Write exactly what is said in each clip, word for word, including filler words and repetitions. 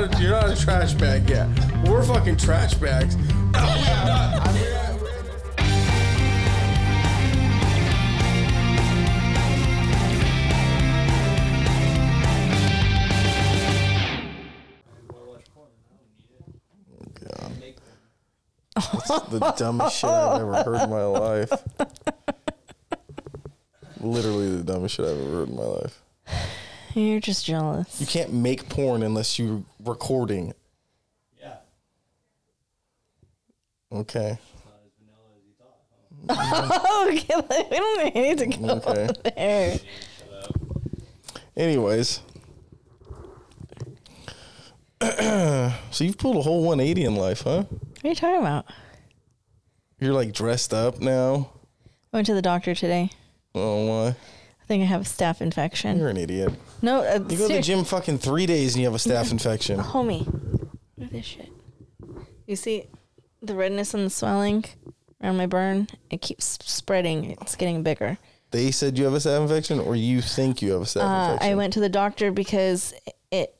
not a, you're not a trash bag yet. We're fucking trash bags. That's the dumbest shit I've ever heard in my life. Literally the dumbest shit I've ever heard in my life. You're just jealous. You can't make porn unless you're recording. Yeah. Okay. It's not as vanilla as you thought. Oh, okay, like, we don't need to go okay. there. Anyways. So you've pulled a whole one eighty in life, huh? What are you talking about? You're like dressed up now. I went to the doctor today. Oh, why? I think I have a staph infection. You're an idiot. No, uh, you go to the gym fucking three days and you have a staph infection. Homie, look at this shit. You see the redness and the swelling around my burn? It keeps spreading. It's getting bigger. They said you have a staph infection, or you think you have a staph uh, infection? I went to the doctor because it.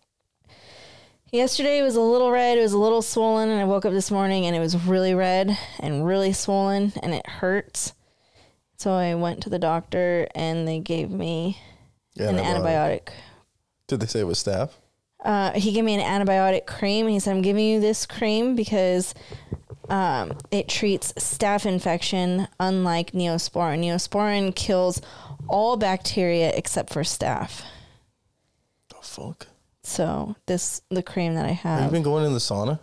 Yesterday was a little red, it was a little swollen, and I woke up this morning and it was really red and really swollen, and it hurts. So I went to the doctor and they gave me yeah, an antibiotic. antibiotic. Did they say it was staph? Uh, he gave me an antibiotic cream. He said, I'm giving you this cream because um, it treats staph infection unlike Neosporin. Neosporin kills all bacteria except for staph. The fuck? So this, the cream that I have. Have you been going in the sauna?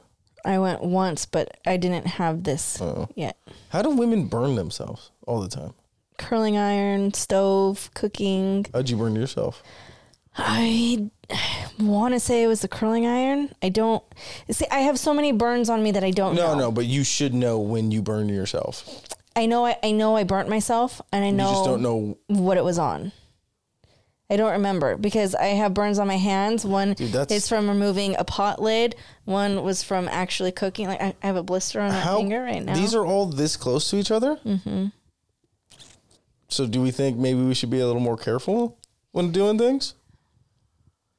I went once, but I didn't have this oh. yet. How do women burn themselves all the time? Curling iron, stove, cooking. How'd you burn yourself? I want to say it was the curling iron. I don't... See, I have so many burns on me that I don't no, know. No, no, but you should know when you burn yourself. I know I, I know I burnt myself, and I you know... You just don't know... What it was on. I don't remember because I have burns on my hands. One Dude, is from removing a pot lid. One was from actually cooking. Like I, I have a blister on my how, finger right now. These are all this close to each other? Mm-hmm. So do we think maybe we should be a little more careful when doing things?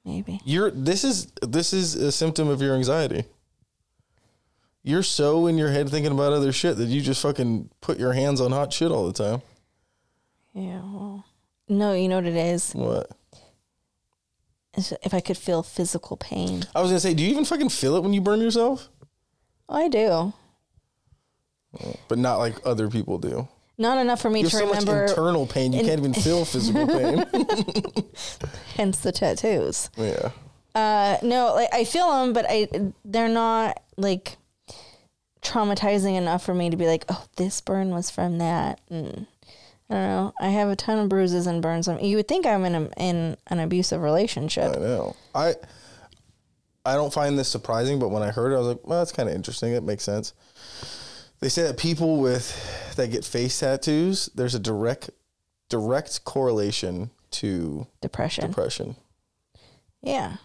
Maybe. You're this is this is a symptom of your anxiety. You're so in your head thinking about other shit that you just fucking put your hands on hot shit all the time. Yeah, well. No, you know what it is? What? If I could feel physical pain. I was going to say, do you even fucking feel it when you burn yourself? I do. But not like other people do. Not enough for me you to remember. You have so much internal pain, you in- can't even feel physical pain. Hence the tattoos. Yeah. Uh, no, like, I feel them, but I they're not like traumatizing enough for me to be like, oh, this burn was from that. Mm. I don't know. I have a ton of bruises and burns. You would think I'm in a, in an abusive relationship. I know. I I don't find this surprising, but when I heard it, I was like, well, that's kind of interesting. It makes sense. They say that people with that get face tattoos, there's a direct direct correlation to depression. Depression. Yeah.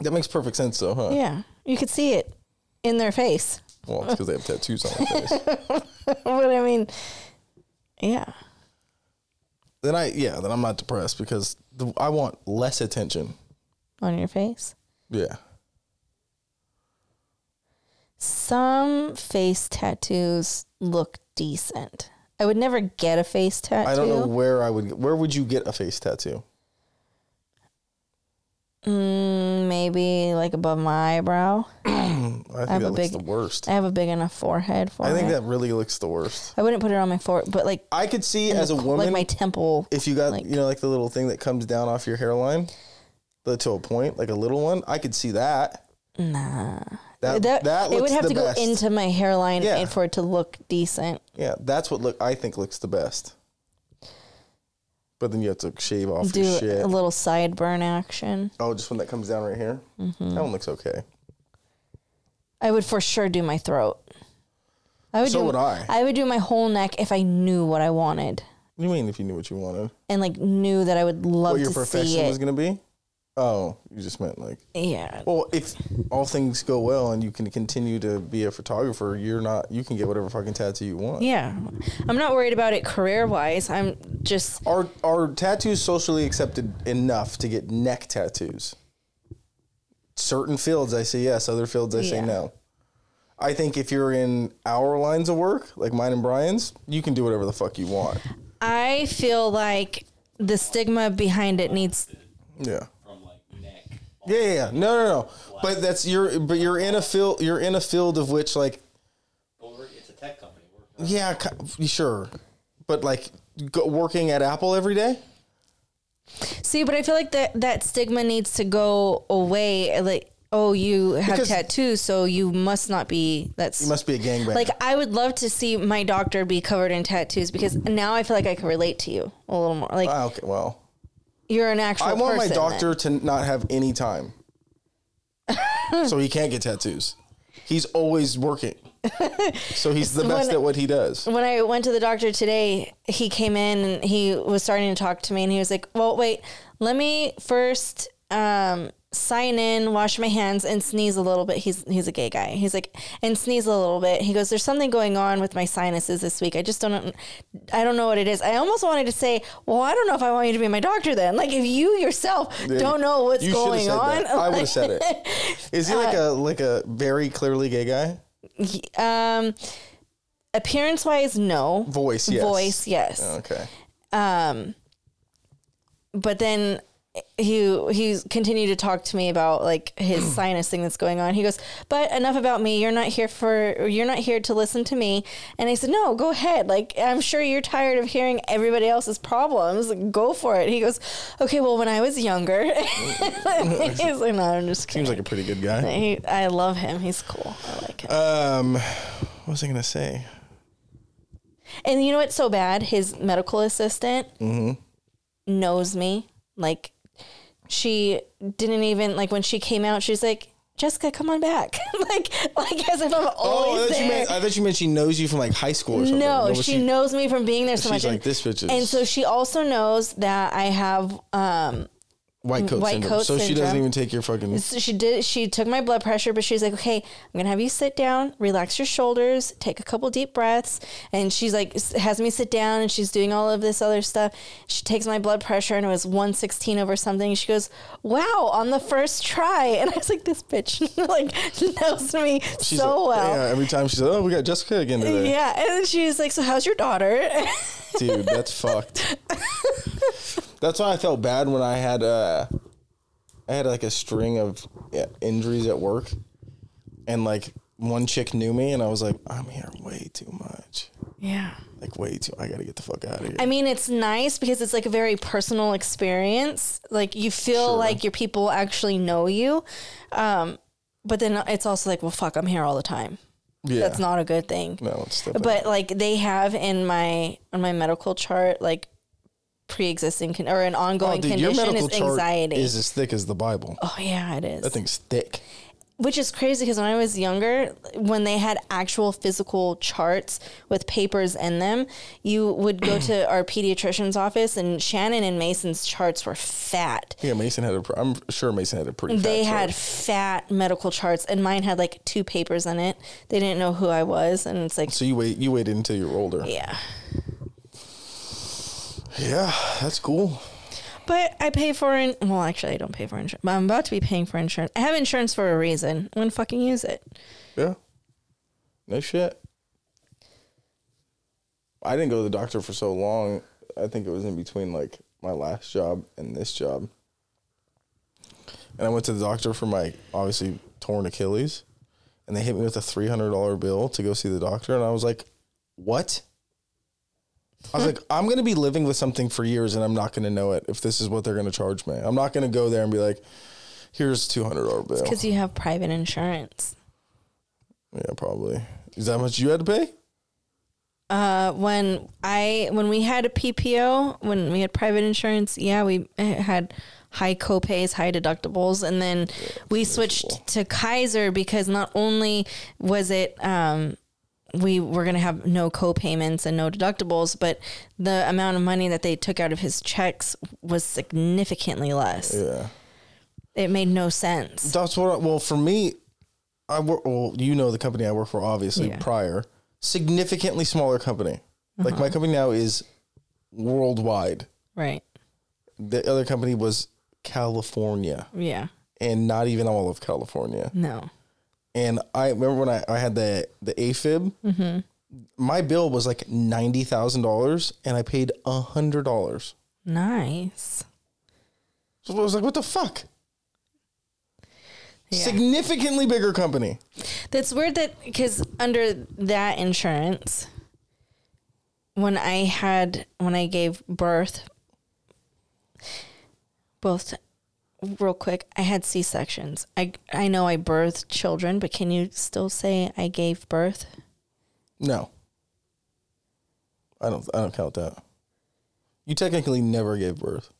That makes perfect sense, though, huh? Yeah. You could see it in their face. Well, it's because they have tattoos on their face. But I mean, yeah. Then I, yeah, then I'm not depressed because the, I want less attention. On your face? Yeah. Some face tattoos look decent. I would never get a face tattoo. I don't know where I would, where would you get a face tattoo? Mm, maybe like above my eyebrow. I think I that looks big, the worst. I have a big enough forehead for it. I think it. that really looks the worst. I wouldn't put it on my forehead, but like I could see as the, a woman, like my temple. If you got like, you know, like the little thing that comes down off your hairline, the, to a point, like a little one, I could see that. Nah, that that, that looks it would have the to best. go into my hairline yeah. and for it to look decent. Yeah, that's what look I think looks the best. But then you have to shave off Do your shit. Do a little sideburn action. Oh, just when that comes down right here? Mm-hmm. That one looks okay. I would for sure do my throat. I would so do, would I. I would do my whole neck if I knew what I wanted. What do you mean if you knew what you wanted? And like knew that I would love to see it. What your profession was going to be? Oh, you just meant like. Yeah. Well, if all things go well and you can continue to be a photographer, you're not, you can get whatever fucking tattoo you want. Yeah. I'm not worried about it career-wise. I'm just. Are are tattoos socially accepted enough to get neck tattoos? certain fields I say yes, other fields I yeah. say no. I think if you're in our lines of work, like mine and Brian's, you can do whatever the fuck you want. I feel like the stigma behind it needs... Yeah. From like neck. Yeah, yeah, yeah. No, no, no. But that's you're but you're in a field you're in a field of which like it's a tech company. Yeah, sure. But like go, working at Apple every day? See, but I feel like that that stigma needs to go away. Like, oh, you have because tattoos, so you must not be. That's you must be a gangbanger. Like, I would love to see my doctor be covered in tattoos because now I feel like I can relate to you a little more. Like, ah, okay, well, you're an actual. I want person, my doctor then. to not have any time, so he can't get tattoos. He's always working. So he's the best when, at what he does. When I went to the doctor today, he came in and he was starting to talk to me and he was like, well, wait, let me first um, sign in, wash my hands and sneeze a little bit. He's, he's a gay guy. He's like, and sneeze a little bit. He goes, there's something going on with my sinuses this week. I just don't, I don't know what it is. I almost wanted to say, well, I don't know if I want you to be my doctor then. Like if you yourself yeah, don't know what's going on. That. I would have said it. Is he like uh, a, like a very clearly gay guy? Um, appearance wise, no. Voice, yes. Voice, yes. Okay. Um, but then he he continued to talk to me about like his sinus thing that's going on. He goes, "But enough about me. You're not here for. You're not here to listen to me." And I said, "No, go ahead. Like I'm sure you're tired of hearing everybody else's problems. Like, go for it." He goes, "Okay, well, when I was younger," he's like, "No, I'm just kidding." Seems like a pretty good guy. He, I love him. He's cool. I like him. Um, what was I gonna say? And you know what's so bad? His medical assistant mm-hmm. knows me. Like, she didn't even, like, when she came out, she's like, Jessica, come on back. like, like as if I'm always oh, I there. You meant, I thought you meant she knows you from, like, high school or something. No, no she, she knows me from being there so she's much. She's like, and, this bitch is. And so she also knows that I have um, white coat white syndrome. Coat so syndrome. She doesn't even take your fucking... She did. She took my blood pressure, but she's like, okay, I'm going to have you sit down, relax your shoulders, take a couple deep breaths. And she's like, has me sit down, and she's doing all of this other stuff. She takes my blood pressure, and it was one sixteen over something. She goes, wow, on the first try. And I was like, this bitch like knows me she's so like, well. Yeah, every time she's like, oh, we got Jessica again today. Yeah, and then she's like, so how's your daughter? Dude, that's fucked. That's why I felt bad when I had uh, I had like a string of yeah, injuries at work, and like one chick knew me, and I was like, I'm here way too much. Yeah, like way too. I gotta get the fuck out of here. I mean, it's nice because it's like a very personal experience. Like you feel sure. like your people actually know you, um, but then it's also like, well, fuck, I'm here all the time. Yeah, that's not a good thing. No, it's still bad. But like they have in my on my medical chart, like. pre-existing con- or an ongoing oh, dude, condition is anxiety. Is as thick as the Bible. Oh yeah, it is. That thing's thick. Which is crazy because when I was younger, when they had actual physical charts with papers in them, you would go to our pediatrician's office, and Shannon and Mason's charts were fat. Yeah, Mason had a. I'm sure Mason had a pretty. Fat they chart. Had fat medical charts, and mine had like two papers in it. They didn't know who I was, and it's like. So you wait. You waited until you were older. Yeah. Yeah, that's cool. But I pay for in well, actually, I don't pay for insurance. But I'm about to be paying for insurance. I have insurance for a reason. I'm gonna fucking use it. Yeah. No shit. I didn't go to the doctor for so long. I think it was in between like my last job and this job. And I went to the doctor for my obviously torn Achilles, and they hit me with a three hundred dollar bill to go see the doctor, and I was like, what? I was like, I'm going to be living with something for years and I'm not going to know it if this is what they're going to charge me. I'm not going to go there and be like, here's two hundred dollars bill. It's because you have private insurance. Yeah, probably. Is that how much you had to pay? Uh, when I when we had a P P O, when we had private insurance, yeah, we had high copays, high deductibles. And then yeah, we switched to Kaiser because not only was it... Um, we were going to have no co-payments and no deductibles, but the amount of money that they took out of his checks was significantly less. Yeah. It made no sense. That's what, I, well, for me, I work, well, you know, the company I work for, obviously yeah. prior, significantly smaller company. Uh-huh. Like my company now is worldwide. Right. The other company was California. Yeah. and not even all of California. No. And I remember when I, I had the, the AFib, mm-hmm. my bill was like ninety thousand dollars and I paid one hundred dollars. Nice. So I was like, what the fuck? Yeah. Significantly bigger company. That's weird that, because under that insurance, when I had, when I gave birth, both, real quick, I had C-sections. I, I know I birthed children, but can you still say I gave birth? No. I don't, I don't count that. You technically never gave birth.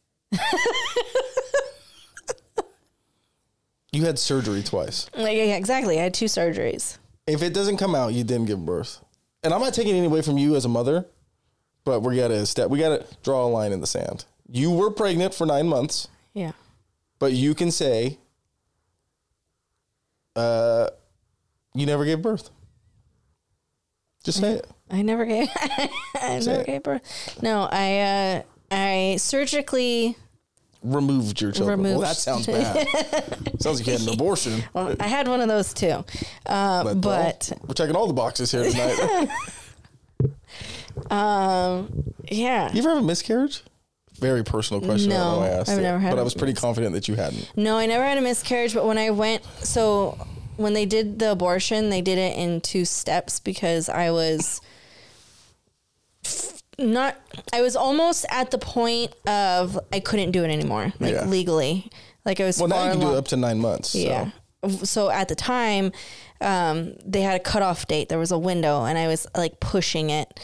You had surgery twice. Yeah, yeah, exactly. I had two surgeries. If it doesn't come out, you didn't give birth. And I'm not taking it away from you as a mother, but we gotta step. We gotta draw a line in the sand. You were pregnant for nine months. Yeah. But you can say, uh, you never gave birth. Just say I, it. I never gave. I never it. gave birth. No, I uh, I surgically. Removed your children. Removed. Well, that sounds bad. Sounds like you had an abortion. Well, I had one of those too. Uh, but, but we're checking all the boxes here tonight. um, yeah. You ever have a miscarriage? Very personal question. No, I don't know why I asked I've it, never had. But I was pretty mis- confident that you hadn't. No, I never had a miscarriage. But when I went, so when they did the abortion, they did it in two steps because I was not. I was almost at the point of I couldn't do it anymore, like yeah. legally. Like I was. Well, now you can long. do it up to nine months. Yeah. So, so at the time, um, they had a cutoff date. There was a window, and I was like pushing it,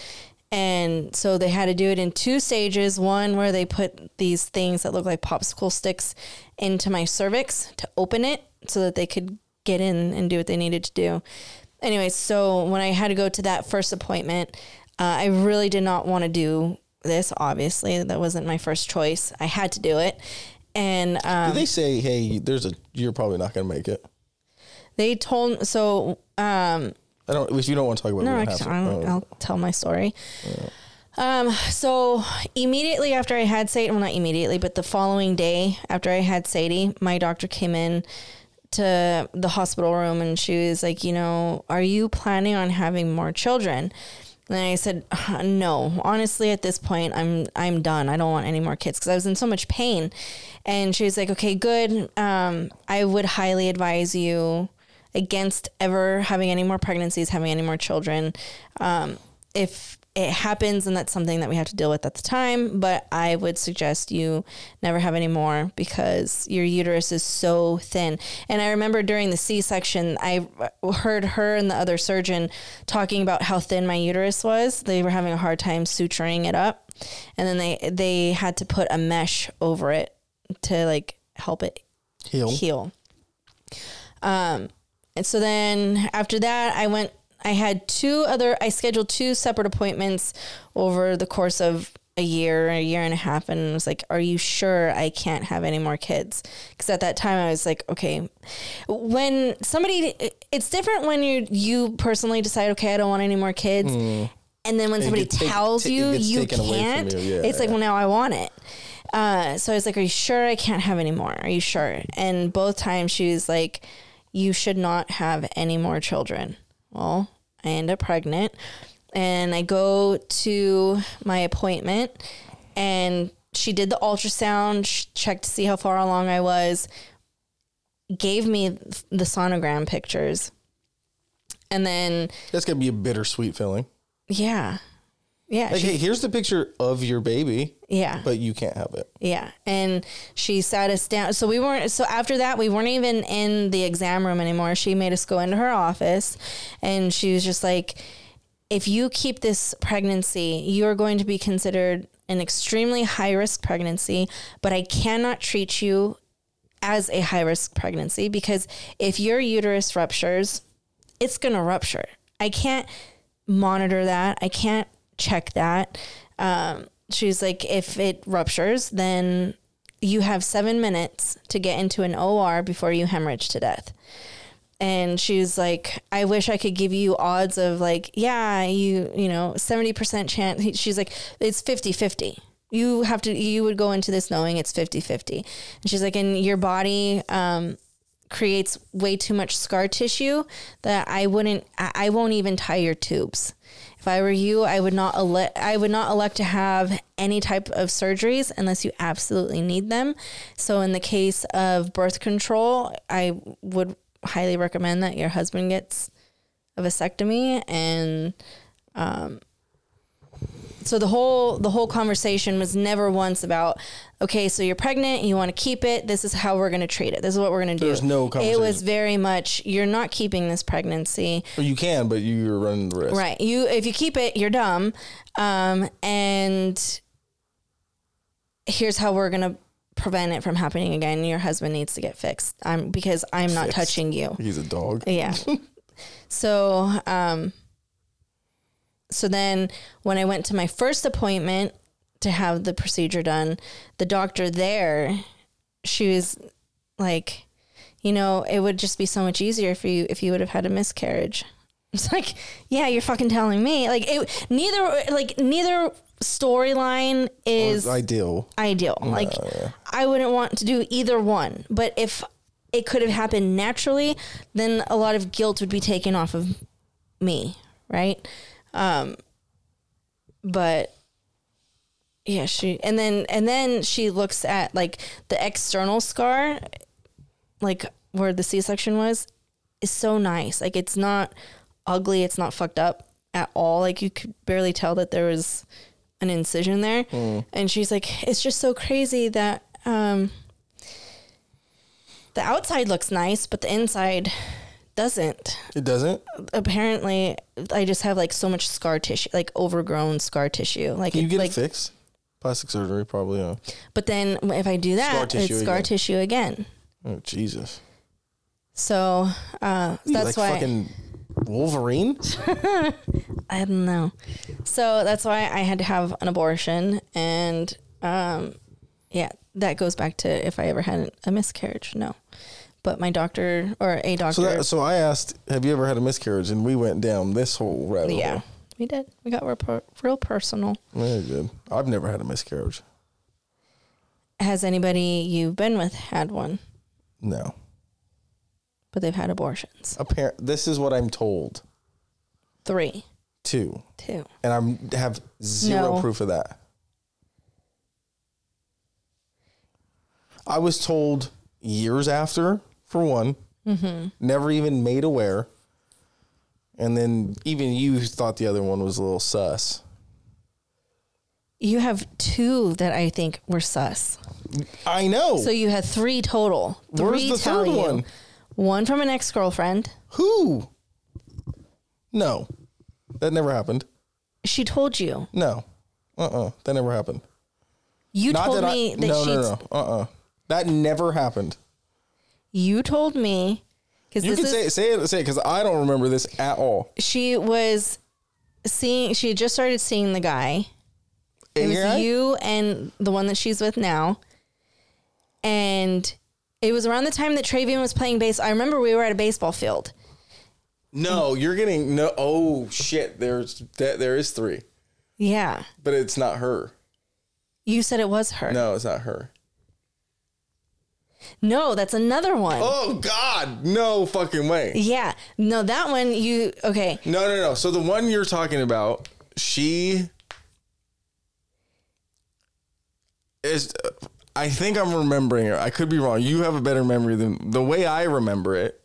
and so they had to do it in two stages. One where they put these things that look like popsicle sticks into my cervix to open it, so that they could get in and do what they needed to do. Anyway, so when I had to go to that first appointment. Uh, I really did not want to do this, obviously. That wasn't my first choice. I had to do it. And um, did they say, hey, there's a you're probably not going to make it? They told so um, I don't if you don't want to talk about no, it. No, I'll, oh. I'll tell my story. Yeah. Um, so immediately after I had Sadie, well, not immediately, but the following day after I had Sadie, my doctor came in to the hospital room and she was like, you know, are you planning on having more children? And I said, no, honestly, at this point, I'm I'm done. I don't want any more kids because I was in so much pain. And she was like, okay, good. Um, I would highly advise you against ever having any more pregnancies, having any more children. Um, if it happens, then that's something that we have to deal with at the time. But I would suggest you never have any more because your uterus is so thin. And I remember during the C-section, I heard her and the other surgeon talking about how thin my uterus was. They were having a hard time suturing it up. And then they, they had to put a mesh over it to like help it heal. heal. Um, and so then after that, I went, I had two other, I scheduled two separate appointments over the course of a year, a year and a half. And was like, are you sure I can't have any more kids? Because at that time I was like, okay, when somebody, it's different when you, you personally decide, okay, I don't want any more kids. Mm. And then when it somebody tells take, you, you can't, you. Yeah, it's yeah. like, well, now I want it. Uh, so I was like, are you sure I can't have any more? Are you sure? And both times she was like, you should not have any more children. Well, I end up pregnant and I go to my appointment and she did the ultrasound, she checked to see how far along I was, gave me the sonogram pictures. And then that's going to be a bittersweet feeling. Yeah. Yeah. Like, she, hey, here's the picture of your baby. Yeah. But you can't have it. Yeah. And she sat us down. So we weren't, so after that, we weren't even in the exam room anymore. She made us go into her office and she was just like, if you keep this pregnancy, you're going to be considered an extremely high risk pregnancy, but I cannot treat you as a high risk pregnancy because if your uterus ruptures, it's going to rupture. I can't monitor that. I can't check that. Um, she's like, if it ruptures, then you have seven minutes to get into an O R before you hemorrhage to death. And she's like, I wish I could give you odds of like, yeah, you, you know, seventy percent chance. She's like, it's fifty fifty. You have to, you would go into this knowing it's fifty fifty. And she's like, and your body, um, creates way too much scar tissue that I wouldn't, I won't even tie your tubes. If I were you, I would not elect, I would not elect to have any type of surgeries unless you absolutely need them. So in the case of birth control, I would highly recommend that your husband gets a vasectomy. And um, so the whole, the whole conversation was never once about, okay, so you're pregnant and you want to keep it. This is how we're going to treat it. This is what we're going to do. There's no conversation. It was very much, you're not keeping this pregnancy. Or you can, but you're running the risk. Right. You, if you keep it, you're dumb. Um, and here's how we're going to prevent it from happening again. Your husband needs to get fixed. I'm because I'm not fixed. touching you. He's a dog. Yeah. so, um, so then when I went to my first appointment to have the procedure done, the doctor there, she was like, you know, it would just be so much easier for you if you would have had a miscarriage. It's like, yeah, you're fucking telling me. Like, it, neither, like, neither storyline is ideal. Ideal. No, like, yeah. I wouldn't want to do either one. But if it could have happened naturally, then a lot of guilt would be taken off of me, right? Um, but... Yeah, she, and then, and then she looks at like the external scar, like where the C-section was, is so nice. Like, it's not ugly. It's not fucked up at all. Like, you could barely tell that there was an incision there. Mm. And she's like, it's just so crazy that, um, the outside looks nice, but the inside doesn't. It doesn't? Apparently I just have like so much scar tissue, like overgrown scar tissue. Like, can you get like, it fixed? Plastic surgery, probably. Yeah. But then if I do that, scar it's scar again. tissue again. Oh, Jesus. So uh, so that's like why. Like fucking Wolverine? I don't know. So that's why I had to have an abortion. And um, yeah, that goes back to if I ever had a miscarriage. No. But my doctor or a doctor. So, that, so I asked, have you ever had a miscarriage? And we went down this whole rabbit hole. Yeah. We did. We got real, per- real personal. Yeah, good. I've never had a miscarriage. Has anybody you've been with had one? No. But they've had abortions. Appar- this is what I'm told. Three. Two. Two. And I'm have zero no. proof of that. I was told years after, for one, mm-hmm. never even made aware. And then even you thought the other one was a little sus. You have two that I think were sus. I know. So you had three total. Three. Where's the third one? One from an ex-girlfriend. Who? No. That never happened. She told you. No. Uh-uh. That never happened. You Not told that me I, that no, she... No, no, no. Uh-uh. That never happened. You told me... You can is, say, say it, say it, because I don't remember this at all. She was seeing, she had just started seeing the guy. It was guy? you and the one that she's with now. And it was around the time that Travian was playing bass. I remember we were at a baseball field. No, you're getting, no, oh shit, there's, that, there is three. Yeah. But it's not her. You said it was her. No, it's not her. No, that's another one. Oh, God. No fucking way. Yeah. No, that one you... Okay. No, no, no. So the one you're talking about, she... is. I think I'm remembering her. I could be wrong. You have a better memory than... The way I remember it...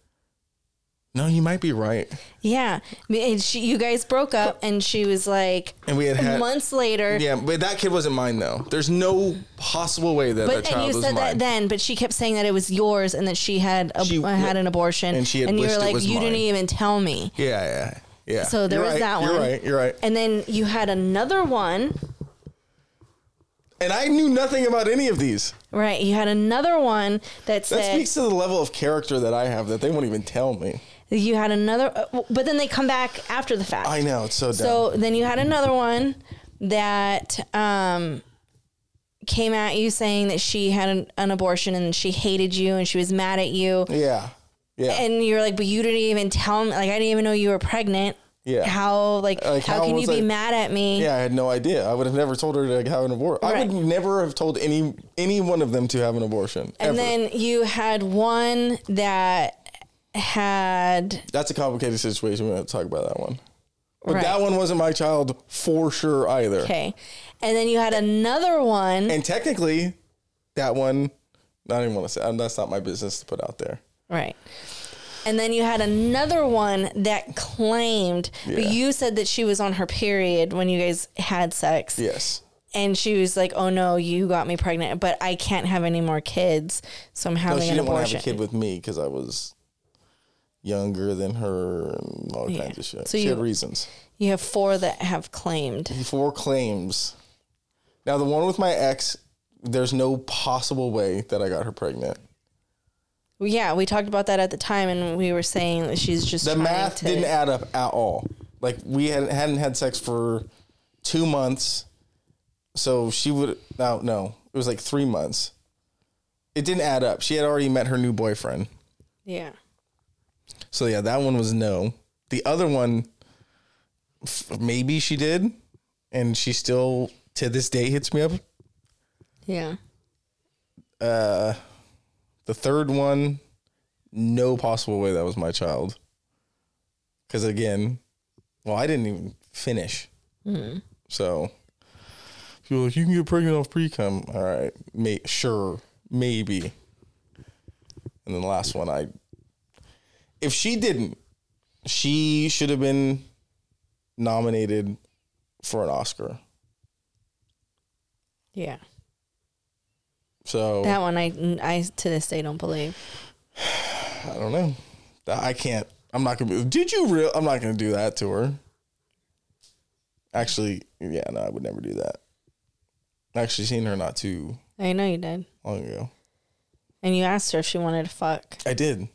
No, you might be right. Yeah. And she, you guys broke up, and she was like... And we had had... Months later... Yeah, but that kid wasn't mine, though. There's no possible way that but, that child was mine. And you said that then, but she kept saying that it was yours, and that she had a, she, had an abortion. And she had And you were like, you mine. didn't even tell me. Yeah, yeah, yeah. So there you're was right, that one. You're right, you're right. And then you had another one. And I knew nothing about any of these. Right, you had another one that said... That speaks to the level of character that I have that they won't even tell me. You had another, but then they come back after the fact. I know, it's so dumb. So then you had another one that um, came at you saying that she had an, an abortion and she hated you and she was mad at you. Yeah, yeah. And you were like, but you didn't even tell me, like, I didn't even know you were pregnant. Yeah. How, like, like how, how can you be like, mad at me? Yeah, I had no idea. I would have never told her to like, have an abortion. Right. I would never have told any any one of them to have an abortion. And ever. Then you had one that had... That's a complicated situation. We're going to talk about that one. But right. that one wasn't my child for sure either. Okay. And then you had another one. And technically, that one, I don't even want to say, that's not my business to put out there. Right. And then you had another one that claimed, yeah. but you said that she was on her period when you guys had sex. Yes. And she was like, oh, no, you got me pregnant, but I can't have any more kids, so I'm having no, an abortion. She didn't want to have a kid with me because I was... younger than her and all yeah. kinds of shit. So she you, had reasons. You have four that have claimed. Four claims. Now, the one with my ex, there's no possible way that I got her pregnant. Well, yeah, we talked about that at the time, and we were saying that she's just The math to... didn't add up at all. Like, we hadn't, hadn't had sex for two months, so she would... No, no, it was like three months. It didn't add up. She had already met her new boyfriend. Yeah. So, yeah, that one was no. The other one, f- maybe she did, and she still, to this day, hits me up. Yeah. Uh, the third one, no possible way that was my child. Because, again, well, I didn't even finish. Mm-hmm. So, people are like, you can get pregnant off pre-cum. All right, may- sure, maybe. And then the last one, I... If she didn't, she should have been nominated for an Oscar. Yeah. So that one, I, I to this day don't believe. I don't know. I can't. I'm not gonna. Did you real? I'm not gonna do that to her. Actually, yeah, no, I would never do that. I actually seen her not too. I know you did long ago. And you asked her if she wanted to fuck. I did.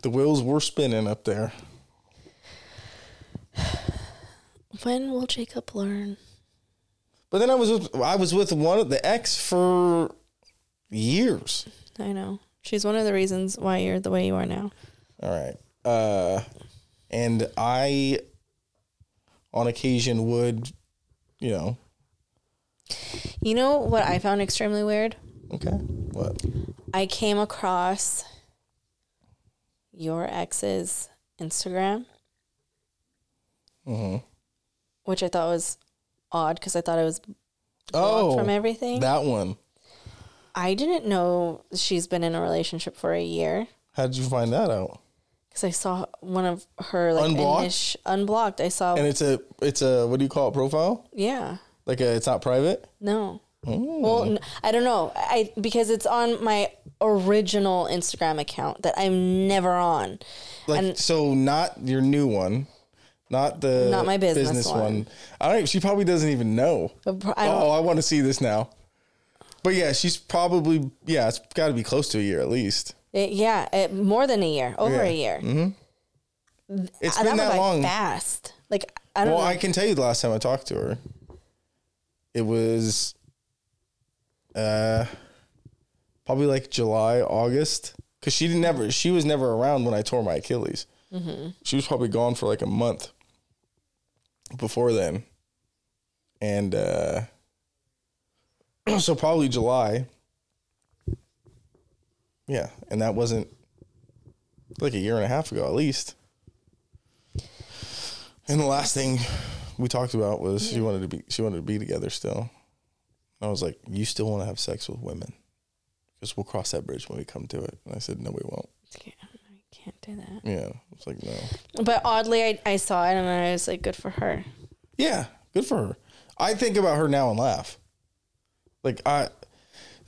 The wheels were spinning up there. When will Jacob learn? But then I was with, I was with one of the ex for years. I know. She's one of the reasons why you're the way you are now. All right. Uh, and I, on occasion, would, you know. You know what I found extremely weird? Okay. What? I came across... your ex's Instagram, mm-hmm. which I thought was odd because I thought it was blocked oh, from everything. That one. I didn't know she's been in a relationship for a year. How did you find that out? Because I saw one of her like unblocked. Inish, unblocked. I saw, and it's a it's a what do you call it? Profile? Yeah. Like a, it's not private. No. Mm. Well, I don't know. I because it's on my original Instagram account that I'm never on. Like and so, not your new one, not the not my business, business one. one. I don't. She probably doesn't even know. I oh, I want to see this now. But yeah, she's probably yeah. It's got to be close to a year at least. It, yeah, it, more than a year, over yeah. a year. Mm-hmm. It's I, been that, that long. Fast. Like I don't. Well, know. I can tell you the last time I talked to her, it was. Uh, probably like July, August, because she didn't ever, she was never around when I tore my Achilles. Mm-hmm. She was probably gone for like a month before then, and uh, so probably July. Yeah, and that wasn't like a year and a half ago, at least. And the last thing we talked about was yeah. she wanted to be she wanted to be together still. I was like, you still want to have sex with women? Because we'll cross that bridge when we come to it. And I said, no, we won't. I can't, I can't do that. Yeah. I was like, no. But oddly, I, I saw it and I was like, good for her. Yeah. Good for her. I think about her now and laugh. Like, I,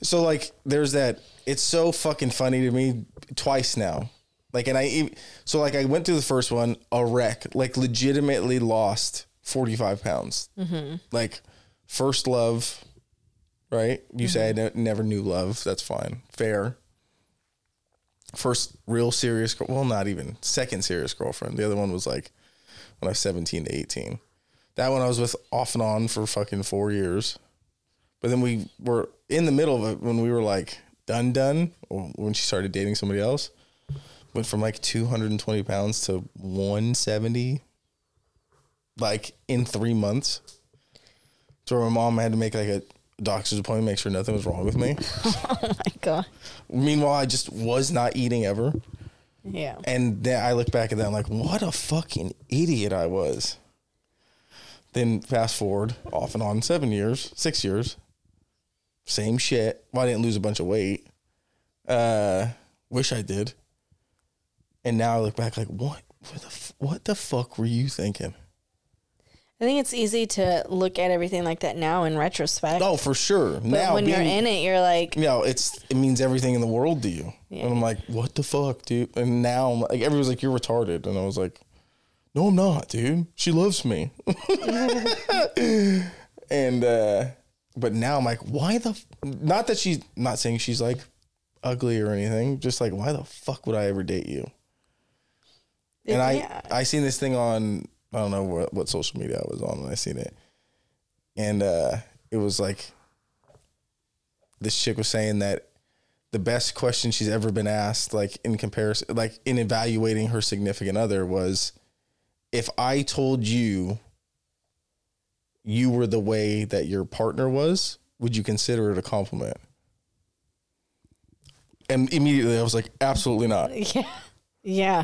so like, there's that, it's so fucking funny to me twice now. Like, and I, so like, I went through the first one, a wreck, like legitimately lost forty-five pounds. Mm-hmm. Like, first love. Right? You mm-hmm. say I ne- never knew love. That's fine. Fair. First real serious, girl- well, not even. Second serious girlfriend. The other one was like when I was seventeen to eighteen. That one I was with off and on for fucking four years. But then we were in the middle of it when we were like done, done, or when she started dating somebody else. went from like two hundred twenty pounds to one seventy, like in three months. So my mom had to make like a doctor's appointment, make sure nothing was wrong with me. Oh my God. Meanwhile, I just was not eating ever. Yeah. And then I look back at that, I'm like, what a fucking idiot I was. Then fast forward off and on seven years, six years, same shit. Well, I didn't lose a bunch of weight. Uh, wish I did. And now I look back like, what, what the, f- what the fuck were you thinking? I think it's easy to look at everything like that now in retrospect. Oh, for sure. But now when being, you're in it, you're like, you know, it's it means everything in the world to you. Yeah. And I'm like, what the fuck, dude? And now I'm like, everyone's like, you're retarded, and I was like, no, I'm not, dude. She loves me. And uh, but now I'm like, why the? F-? Not that she's not saying she's like ugly or anything. Just like, why the fuck would I ever date you? And yeah. I I seen this thing on. I don't know what, what social media I was on when I seen it. And uh, it was like, this chick was saying that the best question she's ever been asked, like in comparison, like in evaluating her significant other was, if I told you you were the way that your partner was, would you consider it a compliment? And immediately I was like, absolutely not. Yeah. Yeah.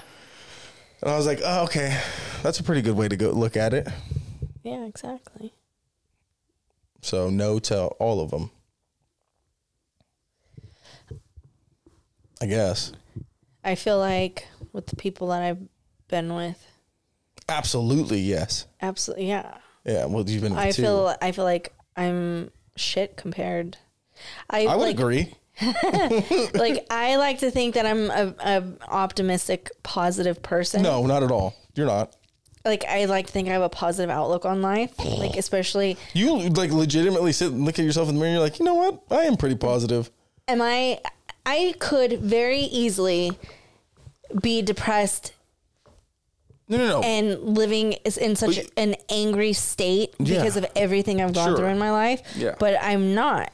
And I was like, oh, okay, that's a pretty good way to go look at it. Yeah, exactly. So no to all of them, I guess. I feel like with the people that I've been with. Absolutely, yes. Absolutely, yeah. Yeah, well, you've been with I too. Feel, I feel like I'm shit compared. I, I would like, agree. Like, I like to think that I'm a, a optimistic, positive person. No, not at all. You're not. Like, I like to think I have a positive outlook on life. Like, especially you like legitimately sit and look at yourself in the mirror. And you're like, you know what? I am pretty positive. Am I? I could very easily be depressed. No, no, no. And living is in such but, an angry state yeah. because of everything I've gone sure. through in my life. Yeah. But I'm not.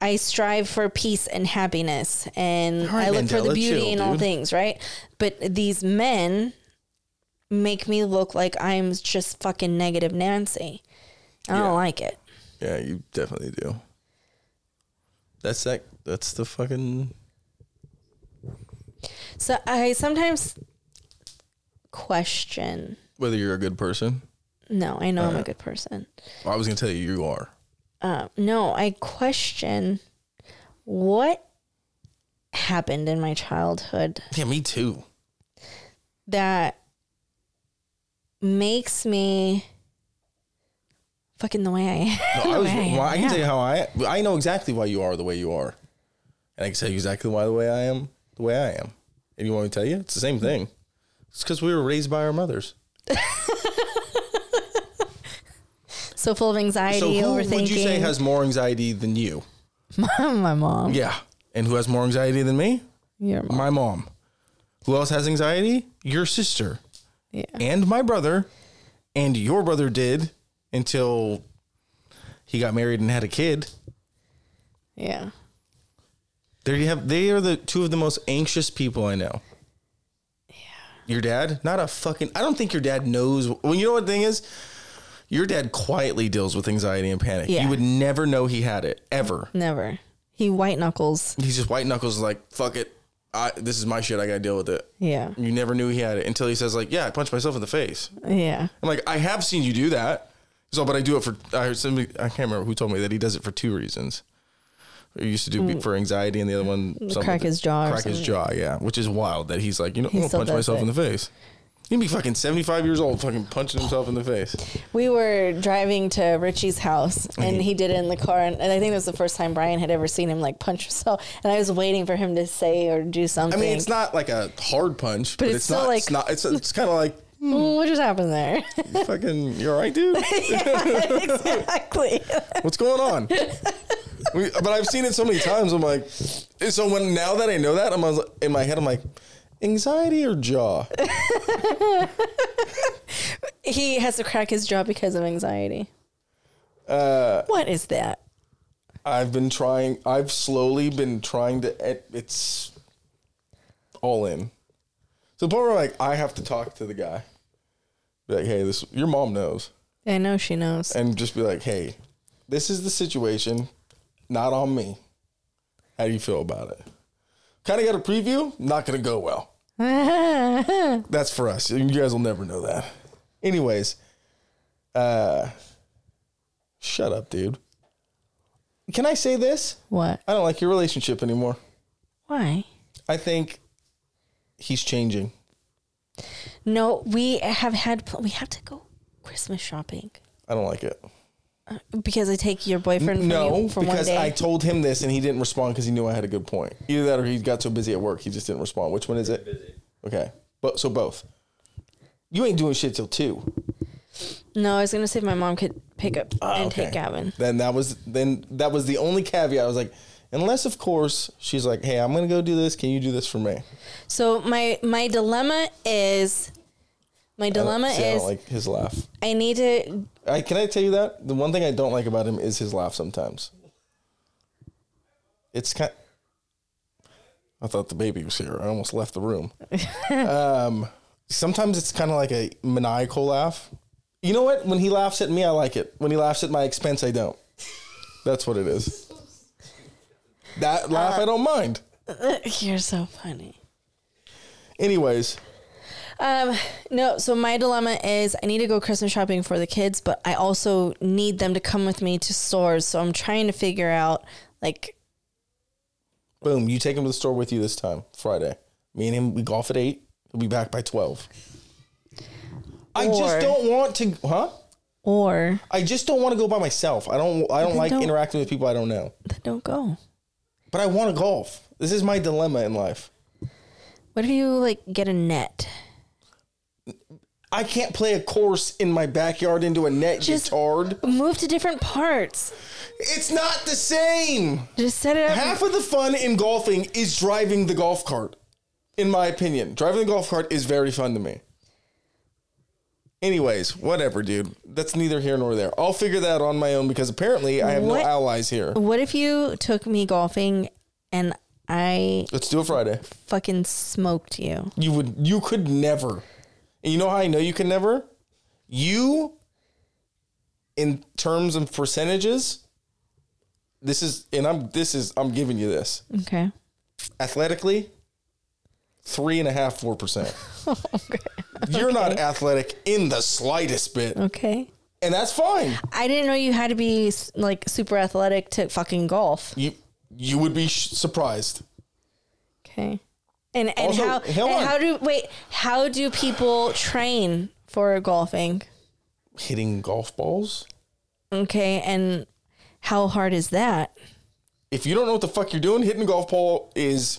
I strive for peace and happiness, and right, I look Mandela, for the beauty chill, in dude. all things, right? But these men make me look like I'm just fucking negative Nancy. I yeah. don't like it. Yeah, you definitely do. That's that. That's the fucking... So I sometimes question... whether you're a good person? No, I know uh, I'm a good person. I was going to tell you, you are. Uh, no, I question what happened in my childhood. Yeah, me too. That makes me fucking the way I am. No, I, was, I, am. Well, I can yeah. tell you how I am. I know exactly why you are the way you are. And I can tell you exactly why the way I am the way I am. And you want me to tell you? It's the same thing. It's because we were raised by our mothers. So full of anxiety, so who overthinking. Would you say has more anxiety than you? My mom. Yeah. And who has more anxiety than me? Your mom. My mom. Who else has anxiety? Your sister. Yeah. And my brother. And your brother did until he got married and had a kid. Yeah. There you have. They are the two of the most anxious people I know. Yeah. Your dad? Not a fucking... I don't think your dad knows... Well, you know what the thing is? Your dad quietly deals with anxiety and panic. Yeah. You would never know he had it, ever. Never. He white knuckles. He's just white knuckles like, fuck it. I, this is my shit. I got to deal with it. Yeah. You never knew he had it until he says like, yeah, I punched myself in the face. Yeah. I'm like, I have seen you do that. So, but I do it for, I, somebody, I can't remember who told me that he does it for two reasons. He used to do mm. for anxiety and the other one. Crack his jaw. Crack his jaw, yeah. Which is wild that he's like, you know, he I'm going to punch myself it. in the face. He'd be fucking seventy-five years old fucking punching himself in the face. We were driving to Richie's house, and he did it in the car, and, and I think it was the first time Brian had ever seen him, like, punch himself, and I was waiting for him to say or do something. I mean, it's not, like, a hard punch, but, but it's, it's not, like, it's, not, it's, it's kind of like, hmm, what just happened there? You fucking, you all right, dude? Yeah, exactly. What's going on? we, but I've seen it so many times, I'm like, so when, now that I know that, I'm in my head, I'm like, anxiety or jaw? He has to crack his jaw because of anxiety. Uh, what is that? I've been trying. I've slowly been trying to. It's all in. So the point where, like, I have to talk to the guy. Be like, hey, this your mom knows. I know she knows. And just be like, hey, this is the situation, not on me. How do you feel about it? Kind of got a preview, not going to go well. That's for us. You guys will never know that. Anyways, uh, shut up, dude. Can I say this? What? I don't like your relationship anymore. Why? I think he's changing. No, we have had, pl- we have to go Christmas shopping. I don't like it. Uh, because I take your boyfriend from no, you for one day? No, because I told him this and he didn't respond because he knew I had a good point. Either that or he got so busy at work, he just didn't respond. Which one is it? Busy. Okay, but so both. You ain't doing shit till two. No, I was gonna say my mom could pick up ah, and okay. take Gavin. Then that was then that was the only caveat. I was like, unless of course she's like, hey, I'm gonna go do this. Can you do this for me? So my my dilemma is, my dilemma I see, is I don't like his laugh. I need to. I, can I tell you that the one thing I don't like about him is his laugh sometimes. It's kind. I thought the baby was here. I almost left the room. um, sometimes it's kind of like a maniacal laugh. You know what? When he laughs at me, I like it. When he laughs at my expense, I don't. That's what it is. That laugh, uh, I don't mind. You're so funny. Anyways. Um, no, so my dilemma is I need to go Christmas shopping for the kids, but I also need them to come with me to stores. So I'm trying to figure out, like. Boom, you take him to the store with you this time, Friday. Me and him, we golf at eight. He'll be back by twelve. I or, just don't want to, huh? Or I just don't want to go by myself. I don't. I don't like don't, interacting with people I don't know. Then don't go. But I want to golf. This is my dilemma in life. What if you like get a net? I can't play a course in my backyard into a net. Just guitard. Move to different parts. It's not the same. Just set it up. Half of the fun in golfing is driving the golf cart. In my opinion, driving the golf cart is very fun to me. Anyways, whatever, dude. That's neither here nor there. I'll figure that on my own because apparently I have what, no allies here. What if you took me golfing and I... Let's do it Friday. Fucking smoked you. You would. You could never. And you know how I know you can never? You, in terms of percentages, this is... And I'm This is. I'm giving you this. Okay. Athletically... Three and a half, four percent. Okay. You're okay. Not athletic in the slightest bit. Okay. And that's fine. I didn't know you had to be like super athletic to fucking golf. You you would be sh- surprised. Okay. And and also, how and how do wait how do people train for golfing? Hitting golf balls. Okay, and how hard is that? If you don't know what the fuck you're doing, hitting a golf ball is.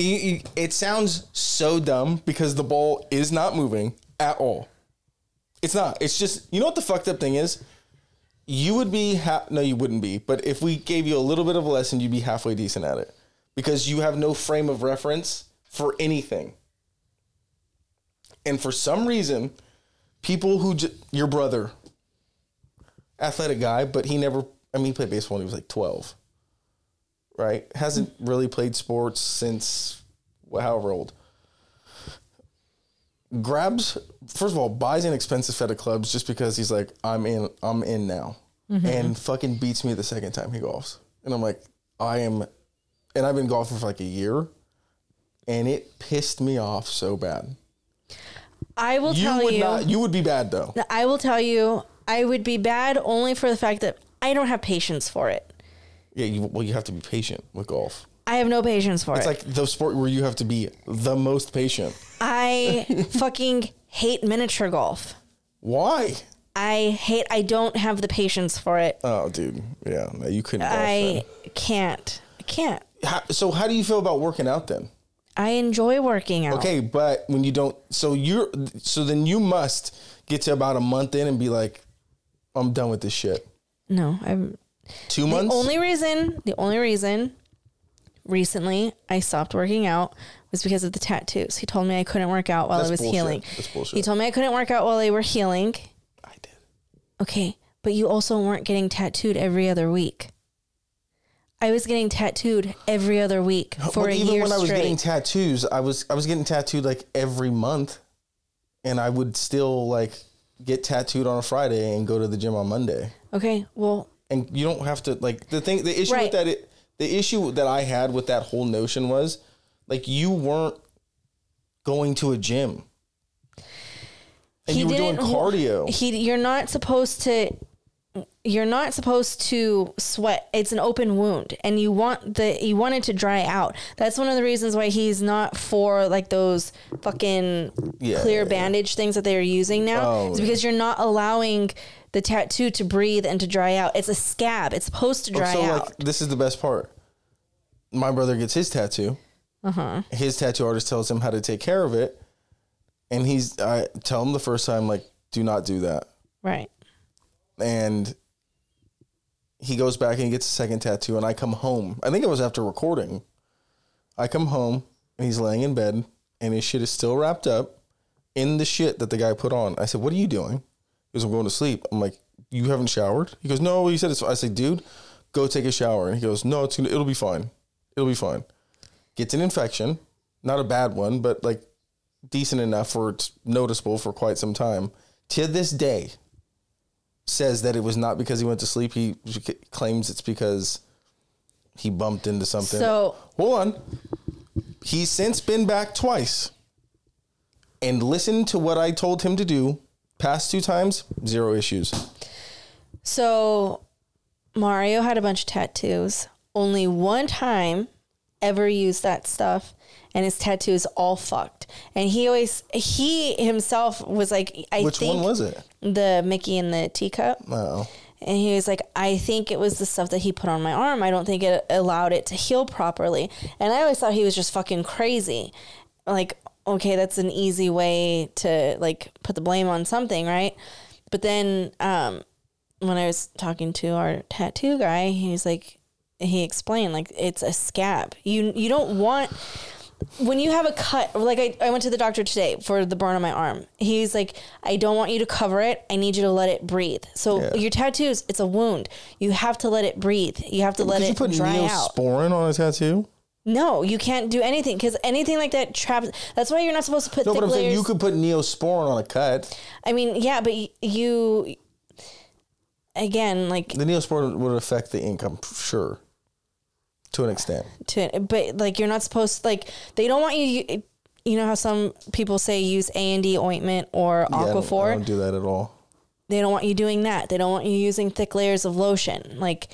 It sounds so dumb because the ball is not moving at all. It's not. It's just, you know what the fucked up thing is? You would be, ha- no, you wouldn't be, but if we gave you a little bit of a lesson, you'd be halfway decent at it because you have no frame of reference for anything. And for some reason, people who, j- your brother, athletic guy, but he never, I mean, he played baseball when he was like twelve. Right? Hasn't really played sports since however old. Grabs, first of all, buys an expensive set of clubs just because he's like, I'm in, I'm in now. Mm-hmm. And fucking beats me the second time he golfs. And I'm like, I am, and I've been golfing for like a year. And it pissed me off so bad. I will you tell would you. Not, you would be bad though. I will tell you, I would be bad only for the fact that I don't have patience for it. Yeah, you, well, you have to be patient with golf. I have no patience for it. It's like the sport where you have to be the most patient. I fucking hate miniature golf. Why? I hate, I don't have the patience for it. Oh, dude. Yeah, no, you couldn't golf I then. can't. I can't. How, so how do you feel about working out then? I enjoy working out. Okay, but when you don't, so you're, so then you must get to about a month in and be like, I'm done with this shit. No, I'm. Two months? The only reason, the only reason recently I stopped working out was because of the tattoos. He told me I couldn't work out while That's I was bullshit. healing. That's bullshit. He told me I couldn't work out while they were healing. I did. Okay, but you also weren't getting tattooed every other week. I was getting tattooed every other week for but a even year when straight. I was getting tattoos, I was I was getting tattooed like every month, and I would still like get tattooed on a Friday and go to the gym on Monday. Okay, well, and you don't have to like the thing. The issue right. with that, it, the issue that I had with that whole notion was like you weren't going to a gym, and he you were doing cardio. He, you're not supposed to. You're not supposed to sweat. It's an open wound, and you want the you want it to dry out. That's one of the reasons why he's not for like those fucking yeah, clear yeah, bandage yeah. things that they're using now. Oh, it's because you're not allowing the tattoo to breathe and to dry out. It's a scab. It's supposed to dry oh, so, out. Like, this is the best part. My brother gets his tattoo. Uh-huh. His tattoo artist tells him how to take care of it, and he's I tell him the first time like, do not do that. Right. And he goes back and gets a second tattoo, and I come home. I think it was after recording. I come home, and he's laying in bed, and his shit is still wrapped up in the shit that the guy put on. I said, what are you doing? He goes, I'm going to sleep. I'm like, you haven't showered? He goes, no, he said it's fine. I said, dude, go take a shower. And he goes, no, it's gonna, it'll be fine. It'll be fine. Gets an infection. Not a bad one, but like decent enough for it's noticeable for quite some time. To this day, says that it was not because he went to sleep. He claims it's because he bumped into something. So hold on. He's since been back twice and listened to what I told him to do. Past two times, zero issues. So Mario had a bunch of tattoos. Only one time ever used that stuff. And his tattoo is all fucked. And he always, he himself was like, I Which think. Which one was it? The Mickey and the teacup. Oh. And he was like, I think it was the stuff that he put on my arm. I don't think it allowed it to heal properly. And I always thought he was just fucking crazy. Like, okay, that's an easy way to like put the blame on something, right? But then um, when I was talking to our tattoo guy, he was like, he explained, like, it's a scab. You, you don't want... When you have a cut, like I, I went to the doctor today for the burn on my arm. He's like, I don't want you to cover it. I need you to let it breathe. So yeah. your tattoos, it's a wound. You have to let it breathe. You have to let Did it dry out. Did you put Neosporin on a tattoo? No, you can't do anything because anything like that traps. That's why you're not supposed to put no, thick but I'm layers. Saying you could put Neosporin on a cut. I mean, yeah, but you, again, like. The Neosporin would affect the ink, I'm sure. To an extent. To, but, like, you're not supposed to, like, they don't want you, you know how some people say use A and D ointment or Aquaphor? Yeah, I, don't, I don't do that at all. They don't want you doing that. They don't want you using thick layers of lotion. Like,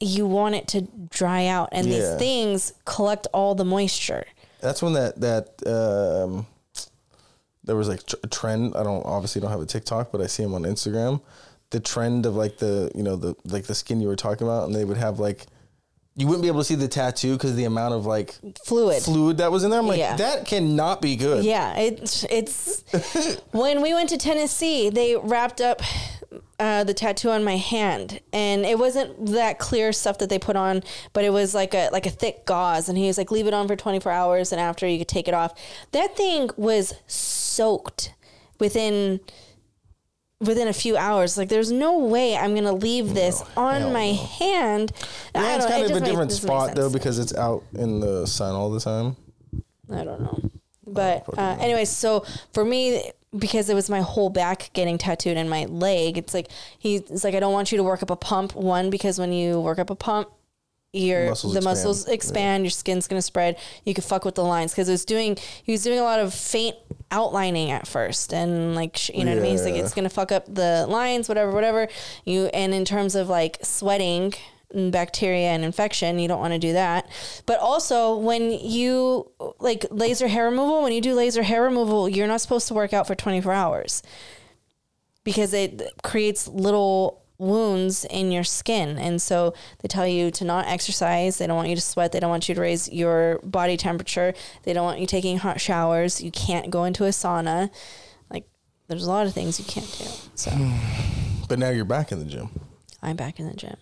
you want it to dry out. And yeah. these things collect all the moisture. That's when that, that um, there was, like, a trend. I don't, obviously don't have a TikTok, but I see them on Instagram. The trend of, like, the, you know, the like, the skin you were talking about. And they would have, like, you wouldn't be able to see the tattoo because the amount of like fluid fluid that was in there. I'm like, yeah. that cannot be good. Yeah, it, it's when we went to Tennessee, they wrapped up uh, the tattoo on my hand, and it wasn't that clear stuff that they put on, but it was like a like a thick gauze. And he was like, leave it on for twenty-four hours, and after you could take it off. That thing was soaked within within a few hours. Like, there's no way I'm going to leave this no, on my no. hand. Yeah, I don't, it's kind it of a different make, spot, though, because it's out in the sun all the time. I don't know. But oh, uh, anyway, so for me, because it was my whole back getting tattooed and my leg, it's like, he's like, I don't want you to work up a pump. One, because when you work up a pump, your muscles the expand. muscles expand, yeah. your skin's going to spread. You can fuck with the lines. Cause it was doing, he was doing a lot of faint outlining at first. And like, you know yeah. what I mean? He's like, it's going to fuck up the lines, whatever, whatever you, and in terms of like sweating and bacteria and infection, you don't want to do that. But also when you like laser hair removal, when you do laser hair removal, you're not supposed to work out for twenty-four hours because it creates little wounds in your skin. And so they tell you to not exercise. They don't want you to sweat. They don't want you to raise your body temperature. They don't want you taking hot showers. You can't go into a sauna. Like, there's a lot of things you can't do. So, but now you're back in the gym. I'm back in the gym.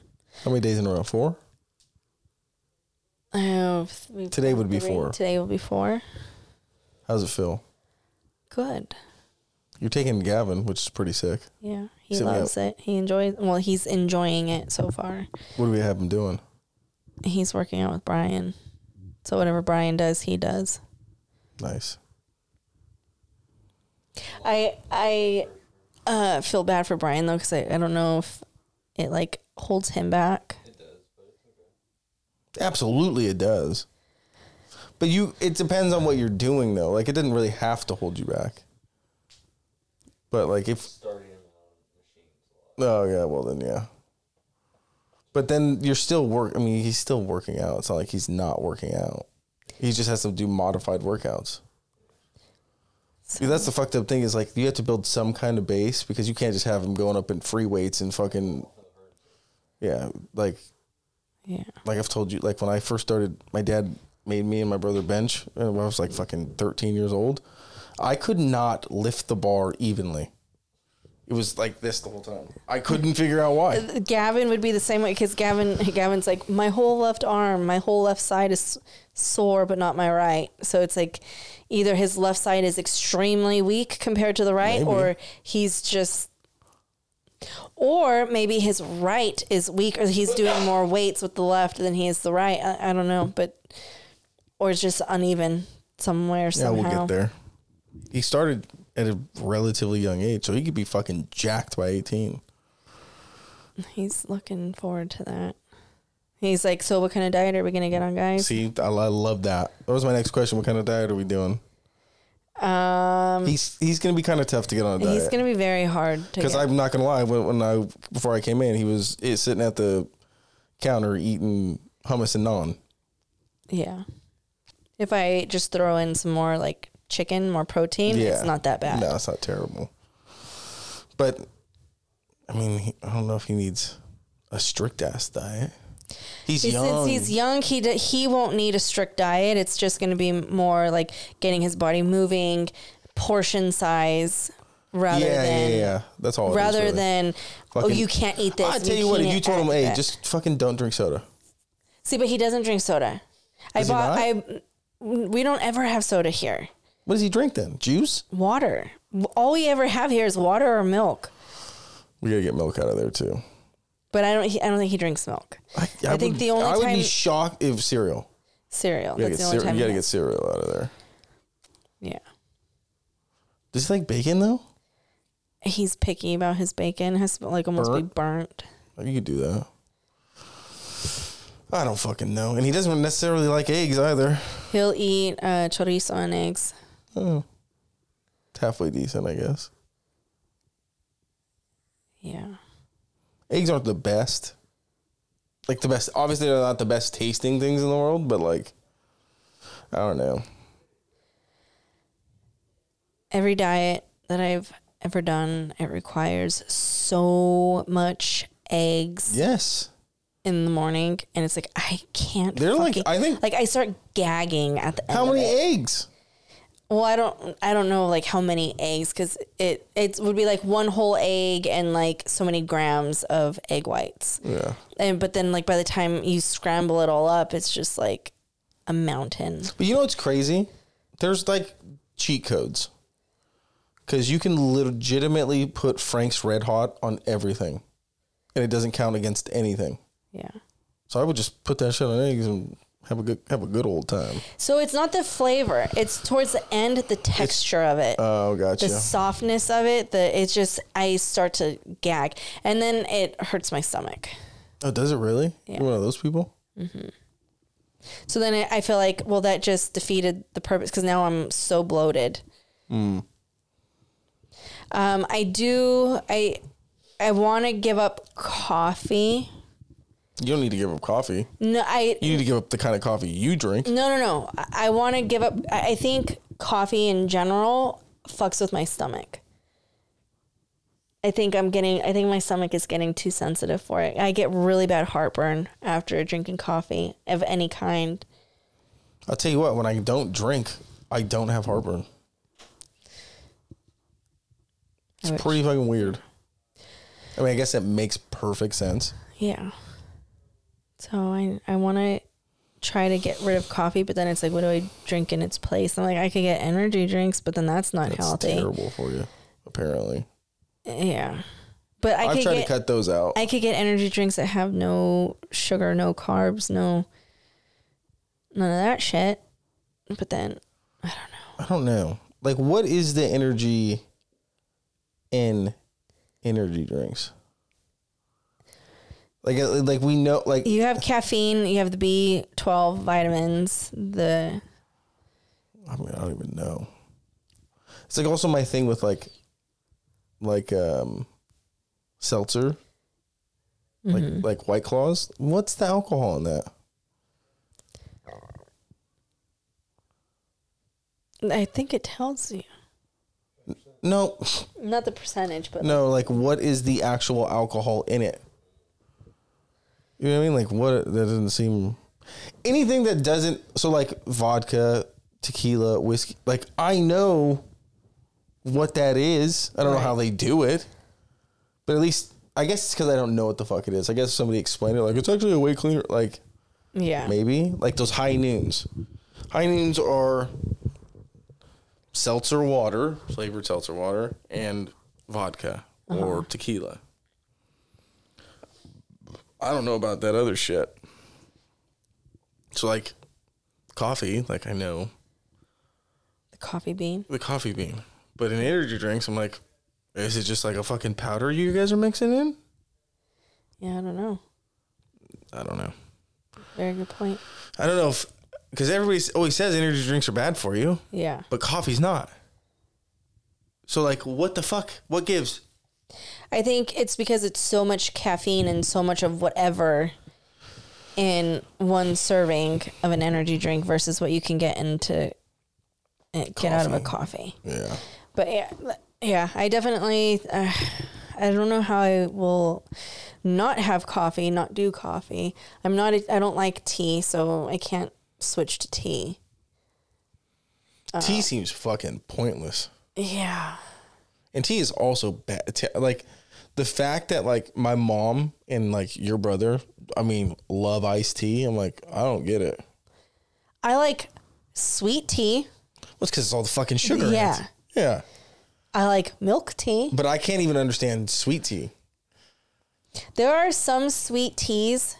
How many days in a row? Four? Oh, today would be four. Today will be four. How does it feel? Good. You're taking Gavin, which is pretty sick. Yeah, he loves it. He enjoys. Well, he's enjoying it so far. What do we have him doing? he's working out with Brian. So whatever Brian does, he does. Nice. I I uh, feel bad for Brian, though, because I, I don't know if it, like, holds him back. It does, but it's okay. Absolutely it does. But you, it depends on what you're doing, though. Like, it didn't really have to hold you back. But, like, if... Starting on machines a lot. Oh, yeah, well, then, yeah. But then you're still work. I mean, he's still working out. It's not like he's not working out. He just has to do modified workouts. So that's the fucked up thing, is like you have to build some kind of base, because you can't just have him going up in free weights and fucking, yeah, like, yeah, like I've told you, like when I first started, my dad made me and my brother bench when I was like fucking thirteen years old. I could not lift the bar evenly. It was like this the whole time. I couldn't figure out why. Gavin would be the same way, because Gavin, Gavin's like, my whole left arm, my whole left side is sore, but not my right. So it's like either his left side is extremely weak compared to the right, maybe. or he's just, or maybe his right is weak, or he's doing more weights with the left than he is the right. I, I don't know, but, or it's just uneven somewhere, somehow. Yeah, we'll get there. He started at a relatively young age, so he could be fucking jacked by eighteen. He's looking forward to that. He's like, so what kind of diet are we going to get on, guys? See, I love that. That was my next question. What kind of diet are we doing? Um, He's he's going to be kind of tough to get on a diet. He's going to be very hard to Because I'm not going to lie, when, when I before I came in, he was sitting at the counter eating hummus and naan. Yeah. If I just throw in some more, like, chicken, more protein, yeah. It's not that bad. No, it's not terrible. But I mean, he, I don't know if he needs a strict ass diet. He's he, young. Since he's young, he d- he won't need a strict diet. It's just going to be more like getting his body moving, portion size, rather yeah, than yeah, yeah. That's all. Rather it is, really. than fucking, oh, you can't eat this. I tell you, you what, if you told him, hey, it. just fucking don't drink soda. See, but he doesn't drink soda. Does I bought. I we don't ever have soda here. What does he drink then? Juice? Water. All we ever have here is water or milk. We gotta get milk out of there too. But I don't. He, I don't think he drinks milk. I, I, I think would, the only I time I would be shocked if cereal. Cereal. That's the only cere- time you gotta get cereal out of there. Yeah. Does he like bacon though? He's picky about his bacon. It has to like almost burnt? be burnt. You could do that. I don't fucking know, and he doesn't necessarily like eggs either. He'll eat uh, chorizo and eggs. Oh. It's halfway decent, I guess. Yeah. Eggs aren't the best. Like the best, obviously they're not the best tasting things in the world, but like, I don't know. Every diet that I've ever done, it requires so much eggs. Yes. In the morning, and it's like, I can't. They're fucking, like, I think. Like I start gagging at the end. How many of it. eggs? Well, I don't I don't know like how many eggs, because it, it would be like one whole egg and like so many grams of egg whites. Yeah. And but then like by the time you scramble it all up, it's just like a mountain. But you know what's crazy? There's like cheat codes. Because you can legitimately put Frank's Red Hot on everything, and it doesn't count against anything. Yeah. So I would just put that shit on eggs and Have a good have a good old time. So it's not the flavor; it's towards the end, the texture it's, of it. Oh, gotcha. The softness of it. The it's just I start to gag, and then it hurts my stomach. Oh, does it really? Yeah. You're one of those people. Mm-hmm. So then I, I feel like, well, that just defeated the purpose, because now I'm so bloated. Mm. Um, I do. I I want to give up coffee. You don't need to give up coffee. No, I... You need to give up the kind of coffee you drink. No, no, no. I, I want to give up... I think coffee in general fucks with my stomach. I think I'm getting... I think my stomach is getting too sensitive for it. I get really bad heartburn after drinking coffee of any kind. I'll tell you what, when I don't drink, I don't have heartburn. It's pretty fucking weird. I mean, I guess it makes perfect sense. Yeah. So I I want to try to get rid of coffee, but then it's like, what do I drink in its place? I'm like, I could get energy drinks, but then that's not that's healthy. That's terrible for you, apparently. Yeah. But I I've tried get, to cut those out. I could get energy drinks that have no sugar, no carbs, no none of that shit. But then I don't know. I don't know. Like, what is the energy in energy drinks? Like, like we know, like you have caffeine, you have the B twelve vitamins, the. I mean, I don't even know. It's like also my thing with like, like um, seltzer, mm-hmm. like like White Claws. What's the alcohol in that? I think it tells you. No. Not the percentage, but. No, like, like what is the actual alcohol in it? You know what I mean? Like what, that doesn't seem, anything that doesn't, so like vodka, tequila, whiskey, like I know what that is. I don't right. know how they do it, but at least, I guess it's because I don't know what the fuck it is. I guess somebody explained it. Like it's actually a way cleaner. Like, yeah, maybe like those high noons. High noons are seltzer water, flavored seltzer water, and vodka uh-huh. or tequila. I don't know about that other shit. So, like, coffee, like, I know. The coffee bean? The coffee bean. But in energy drinks, I'm like, is it just, like, a fucking powder you guys are mixing in? Yeah, I don't know. I don't know. Very good point. I don't know if... Because everybody always says energy drinks are bad for you. Yeah. But coffee's not. So, like, what the fuck? What gives... I think it's because it's so much caffeine and so much of whatever in one serving of an energy drink versus what you can get into get coffee. out of a coffee. Yeah. But yeah, yeah, I definitely uh, I don't know how I will not have coffee, not do coffee. I'm not I don't like tea, so I can't switch to tea. Uh, tea seems fucking pointless. Yeah. And tea is also bad. T- like the fact that like my mom and like your brother, I mean, love iced tea. I'm like, I don't get it. I like sweet tea. Well, it's because it's all the fucking sugar. Yeah. In it. Yeah. I like milk tea. But I can't even understand sweet tea. There are some sweet teas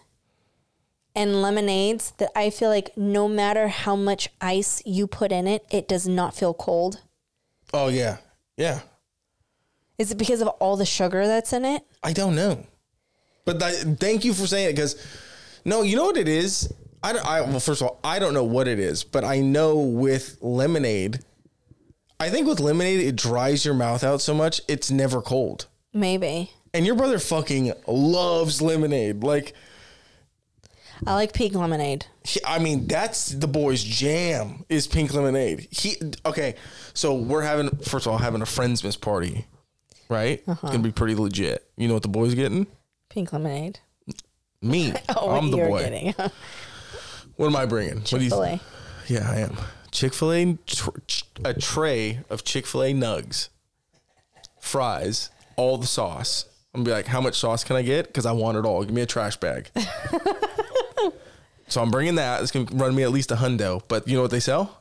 and lemonades that I feel like no matter how much ice you put in it, it does not feel cold. Oh, yeah. Yeah. Is it because of all the sugar that's in it? I don't know. But th- thank you for saying it because, no, you know what it is? I, don't, I Well, first of all, I don't know what it is, but I know with lemonade, I think with lemonade, it dries your mouth out so much, it's never cold. Maybe. And your brother fucking loves lemonade. Like, I like pink lemonade. He, I mean, that's the boy's jam is pink lemonade. He Okay, so we're having, first of all, having a Friendsmas party. Right? Uh-huh. It's going to be pretty legit. You know what the boy's getting? Pink lemonade. Me. oh, I'm the boy. Getting. What am I bringing? Chick-fil-A. What do you th- yeah, I am. Chick-fil-A, tr- ch- a tray of Chick-fil-A nugs, fries, all the sauce. I'm going to be like, how much sauce can I get? Because I want it all. Give me a trash bag. So I'm bringing that. It's going to run me at least a hundo. But you know what they sell?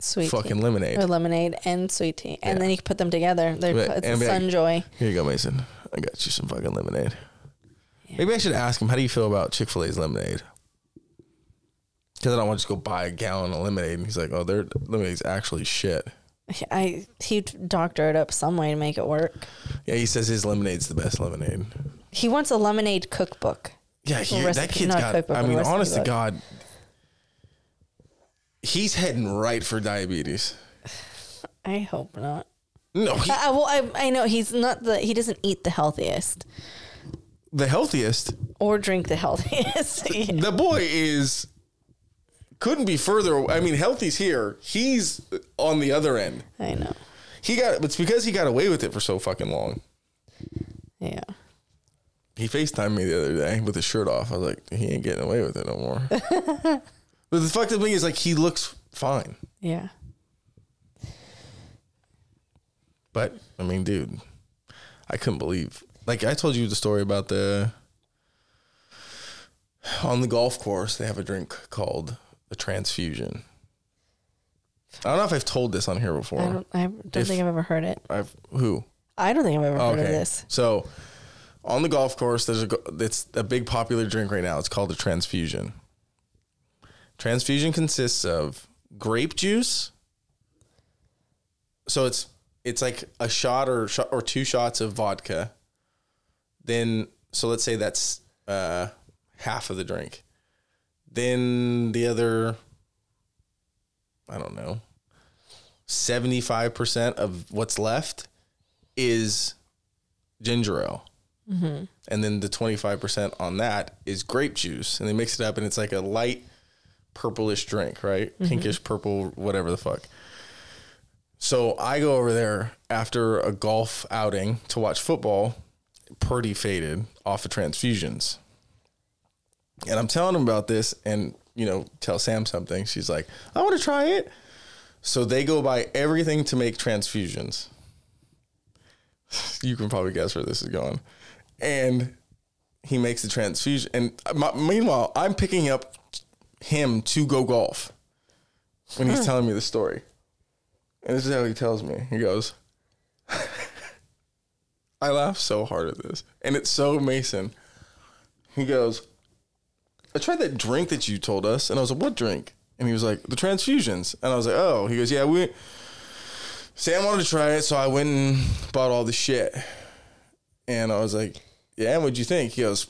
Sweet fucking tea. Lemonade. Or lemonade and sweet tea. And yeah. Then you can put them together. They're, but, it's a like, Sunjoy. Here you go, Mason. I got you some fucking lemonade. Yeah. Maybe I should ask him, how do you feel about Chick-fil-A's lemonade? Because I don't want to just go buy a gallon of lemonade. And he's like, oh, their lemonade's actually shit. I He'd doctor it up some way to make it work. Yeah, he says his lemonade's the best lemonade. He wants a lemonade cookbook. Yeah, he, recipe, that kid's got, I mean, honest book. To God... He's heading right for diabetes. I hope not. No. He, I, well, I I know he's not the, he doesn't eat the healthiest. The healthiest? Or drink the healthiest. The, yeah. the boy is, couldn't be further away. I mean, healthy's here. He's on the other end. I know. He got, it's because he got away with it for so fucking long. Yeah. He FaceTimed me the other day with his shirt off. I was like, he ain't getting away with it no more. But the fucked up thing is, like, he looks fine. Yeah. But, I mean, dude, I couldn't believe. Like, I told you the story about the, on the golf course, they have a drink called a transfusion. I don't know if I've told this on here before. I don't, I don't if, think I've ever heard it. I've Who? I don't think I've ever okay. heard of this. So, on the golf course, there's a it's a big popular drink right now. It's called a transfusion. Transfusion consists of grape juice. So it's it's like a shot or shot or two shots of vodka. Then so let's say that's uh, half of the drink. Then the other, I don't know, seventy-five percent of what's left is ginger ale. Mm-hmm. And then the twenty-five percent on that is grape juice. And they mix it up and it's like a light purplish drink, right? Mm-hmm. Pinkish purple, whatever the fuck. So I go over there after a golf outing to watch football, pretty faded off of transfusions. And I'm telling them about this and, you know, tell Sam something. She's like, I want to try it. So they go buy everything to make transfusions. You can probably guess where this is going. And he makes the transfusion. And my, meanwhile, I'm picking up him to go golf when he's telling me the story. And this is how he tells me. He goes, I laugh so hard at this. And it's so Mason. He goes, I tried that drink that you told us. And I was like, what drink? And he was like, the transfusions. And I was like, oh. He goes, yeah, we... Sam wanted to try it, so I went and bought all the shit. And I was like, yeah, what'd you think? He goes,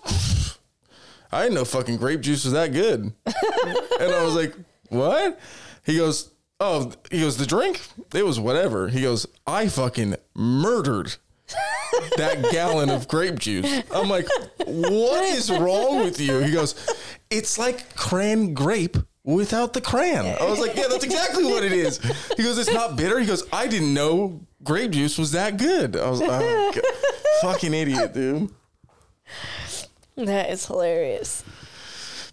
I didn't know fucking grape juice was that good. And I was like, what? He goes... Oh, he goes, the drink? It was whatever. He goes, I fucking murdered that gallon of grape juice. I'm like, what is wrong with you? He goes, it's like cran grape without the cran. I was like, yeah, that's exactly what it is. He goes, it's not bitter. He goes, I didn't know grape juice was that good. I was like, oh, God. Fucking idiot, dude. That is hilarious.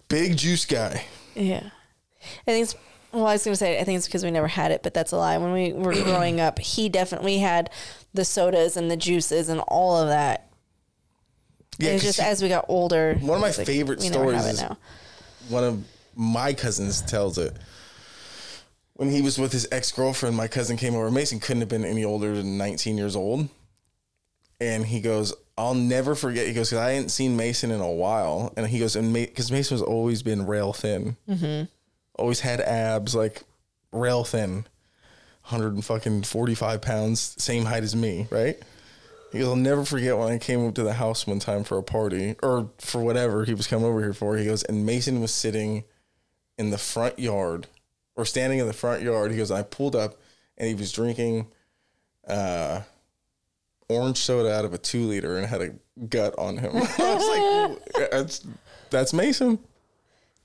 Big juice guy. Yeah. I think it's Well, I was going to say, I think it's because we never had it, but that's a lie. When we were growing up, he definitely had the sodas and the juices and all of that. Yeah, it was just he, as we got older. One of my like, favorite stories is now. One of my cousins tells it. When he was with his ex-girlfriend, my cousin came over. Mason couldn't have been any older than nineteen years old. And he goes, I'll never forget. He goes, because I hadn't seen Mason in a while. And he goes, and because Ma- Mason's always been rail thin. Mm-hmm. Always had abs, like rail thin, one hundred forty-five pounds, same height as me, right? He goes, I'll never forget when I came up to the house one time for a party or for whatever he was coming over here for. He goes, and Mason was sitting in the front yard or standing in the front yard. He goes, I pulled up and he was drinking uh, orange soda out of a two liter and had a gut on him. I was like, that's, that's Mason.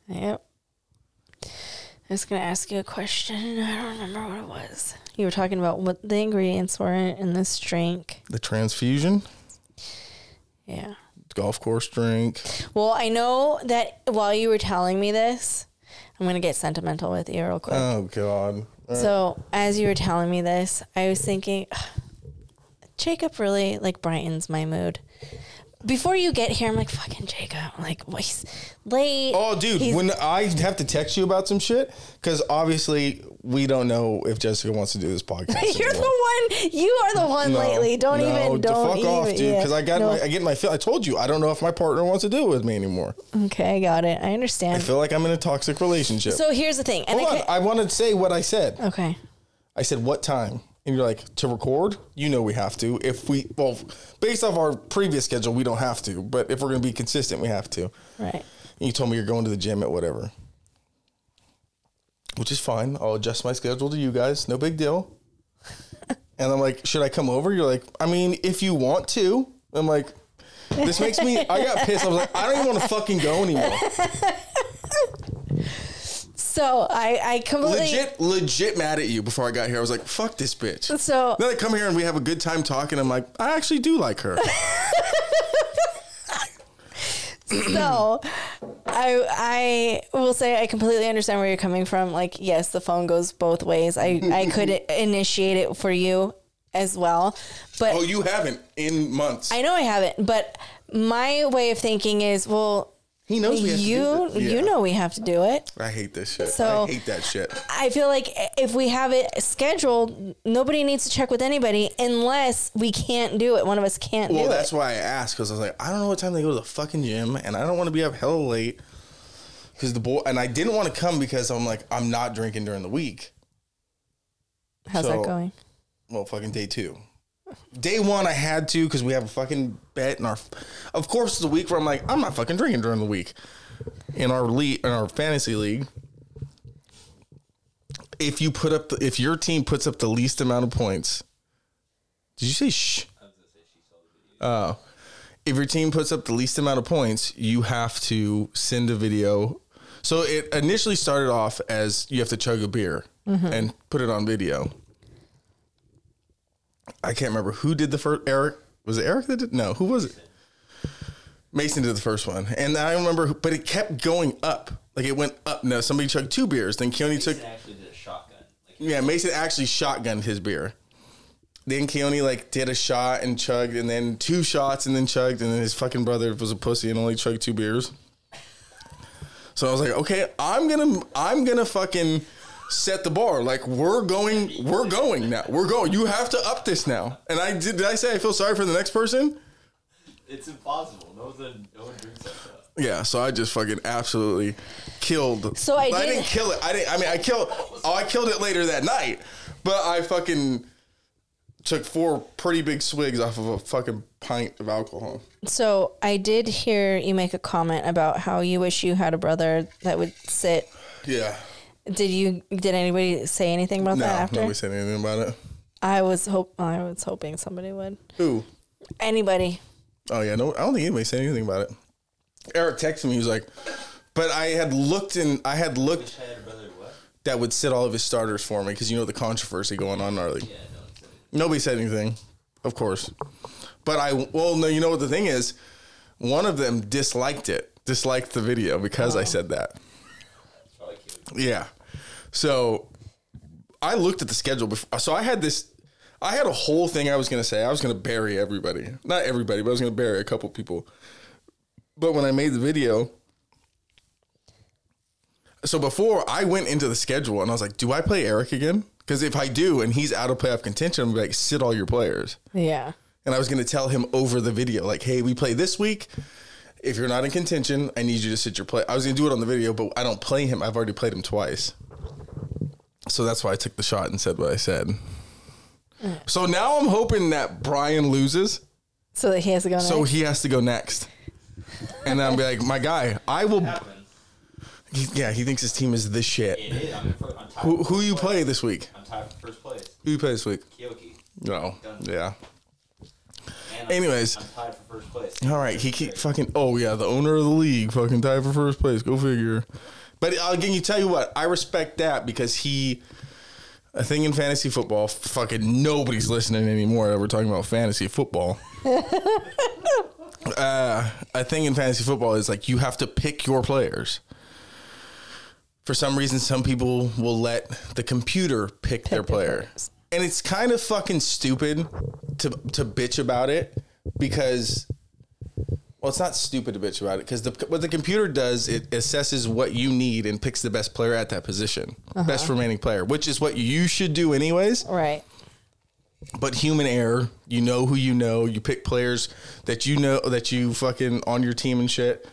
Yep. I was going to ask you a question, and I don't remember what it was. You were talking about what the ingredients were in this drink. The transfusion? Yeah. Golf course drink. Well, I know that while you were telling me this, I'm going to get sentimental with you real quick. Oh, God. Right. So, as you were telling me this, I was thinking, Jacob really, like, brightens my mood. Before you get here, I'm like, fucking Jacob. I'm like, well, he's late. Oh, dude, he's- when I have to text you about some shit, because obviously we don't know if Jessica wants to do this podcast. You're anymore. the one. You are the one no, lately. Don't no, even. Don't fuck even, off, dude. Because yeah, I got. No. My, I get my. I told you, I don't know if my partner wants to do it with me anymore. Okay, I got it. I understand. I feel like I'm in a toxic relationship. So here's the thing. And Hold I on. Can- I want to say what I said. Okay. I said what time. And you're like, to record? You know we have to. If we, well, based off our previous schedule, we don't have to. But if we're going to be consistent, we have to. Right. And you told me you're going to the gym at whatever. Which is fine. I'll adjust my schedule to you guys. No big deal. And I'm like, should I come over? You're like, I mean, if you want to. I'm like, this makes me, I got pissed. I was like, I don't even want to fucking go anymore. So I, I completely legit, legit mad at you before I got here. I was like, fuck this bitch. So then I come here and we have a good time talking. I'm like, I actually do like her. So I I will say I completely understand where you're coming from. Like, yes, the phone goes both ways. I, I could initiate it for you as well. But oh, you haven't in months. I know I haven't. But my way of thinking is, well, He knows we have you, to do it. Yeah. You know we have to do it. I hate this shit. So I hate that shit. I feel like if we have it scheduled, nobody needs to check with anybody unless we can't do it. One of us can't well, do it. Well, that's why I asked, because I was like, I don't know what time they go to the fucking gym, and I don't want to be up hella late. Because the boy, and I didn't want to come because I'm like, I'm not drinking during the week. How's so, that going? Well, fucking day two. Day one, I had to because we have a fucking bet in our. Of course, it's a week where I'm like, I'm not fucking drinking during the week. In our league, in our fantasy league, if you put up, the, if your team puts up the least amount of points, did you say shh? I was gonna say she saw the video. Oh, uh, if your team puts up the least amount of points, you have to send a video. So it initially started off as you have to chug a beer mm-hmm. and put it on video. I can't remember who did the first. Eric was it Eric that did? No, who was it? Mason did the first one, and I remember, but it kept going up. Like it went up. No, somebody chugged two beers. Then Keone Mason took. Actually did a shotgun. Like, yeah, Mason actually shotgunned his beer. Then Keone like did a shot and chugged, and then two shots, and then chugged, and then his fucking brother was a pussy and only chugged two beers. So I was like, okay, I'm gonna, I'm gonna fucking. Set the bar. Like, we're going, we're going now. We're going. You have to up this now. And I did, did I say I feel sorry for the next person? It's impossible. No one, no one drinks like that. Yeah, so I just fucking absolutely killed. So I, did. I didn't kill it. I didn't, I mean, I killed, oh, I killed it later that night. But I fucking took four pretty big swigs off of a fucking pint of alcohol. So I did hear you make a comment about how you wish you had a brother that would sit. Yeah. Did you? Did anybody say anything about no, that after? No, nobody said anything about it. I was hope. I was hoping somebody would. Who? Anybody. Oh yeah, no. I don't think anybody said anything about it. Eric texted me. He was like, "But I had looked and I had looked I I had brother, what? That would sit all of his starters for me because you know the controversy going on in our league." Yeah, no, said nobody said anything, of course. But I well, no. You know what the thing is? One of them disliked it, disliked the video because oh. I said that. Yeah. So I looked at the schedule before. So I had this, I had a whole thing I was going to say. I was going to bury everybody. Not everybody, but I was going to bury a couple people. But when I made the video, so before I went into the schedule and I was like, do I play Eric again? Because if I do and he's out of playoff contention, I'm like, sit all your players. Yeah. And I was going to tell him over the video, like, hey, we play this week. If you're not in contention, I need you to sit your play. I was going to do it on the video, but I don't play him. I've already played him twice. So that's why I took the shot and said what I said. Mm. So now I'm hoping that Brian loses. So that he has to go next. So he has to go next. And then I'll be like, my guy, I will. He, yeah, he thinks his team is the shit. It is. I'm I'm who who you play this week? I'm tied for first place. Who you play this week? Keoki. No. Done. Yeah. I'm Anyways, I'm tied for first place. All right, he keep fucking. Oh yeah, the owner of the league fucking tied for first place. Go figure. But again, you tell you what, I respect that because he, a thing in fantasy football, fucking nobody's listening anymore that we're talking about fantasy football. uh, a thing in fantasy football is like you have to pick your players. For some reason, some people will let the computer pick, pick their player. Players. And it's kind of fucking stupid to to bitch about it because, well, it's not stupid to bitch about it because the, what the computer does, it assesses what you need and picks the best player at that position, uh-huh. best remaining player, which is what you should do anyways. Right. But human error, you know who you know, you pick players that you know that you fucking on your team and shit.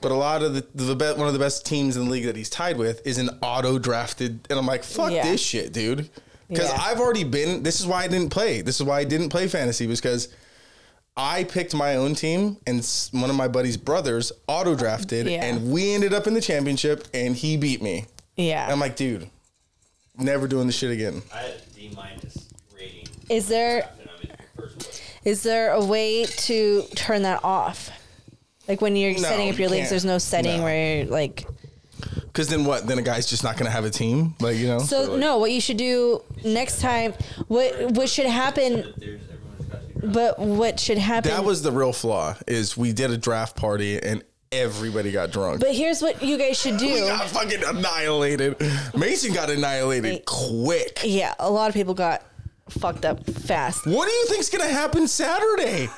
But a lot of the, the be- one of the best teams in the league that he's tied with is an auto drafted. And I'm like, fuck yeah. this shit, dude. Because yeah. I've already been, this is why I didn't play. This is why I didn't play fantasy, was because I picked my own team and one of my buddy's brothers auto-drafted, yeah. and we ended up in the championship, and he beat me. Yeah. And I'm like, dude, never doing this shit again. I had a D-minus rating. Is there, is there a way to turn that off? Like when you're no, setting up your you leagues, there's no setting no. where you're like... Because then what? Then a guy's just not going to have a team? Like, you know? So, like, no, what you should do next time, what what should happen, but what should happen. That was the real flaw, is we did a draft party and everybody got drunk. But here's what you guys should do. We got fucking annihilated. Mason got annihilated Wait. quick. Yeah, a lot of people got fucked up fast. What do you think's going to happen Saturday?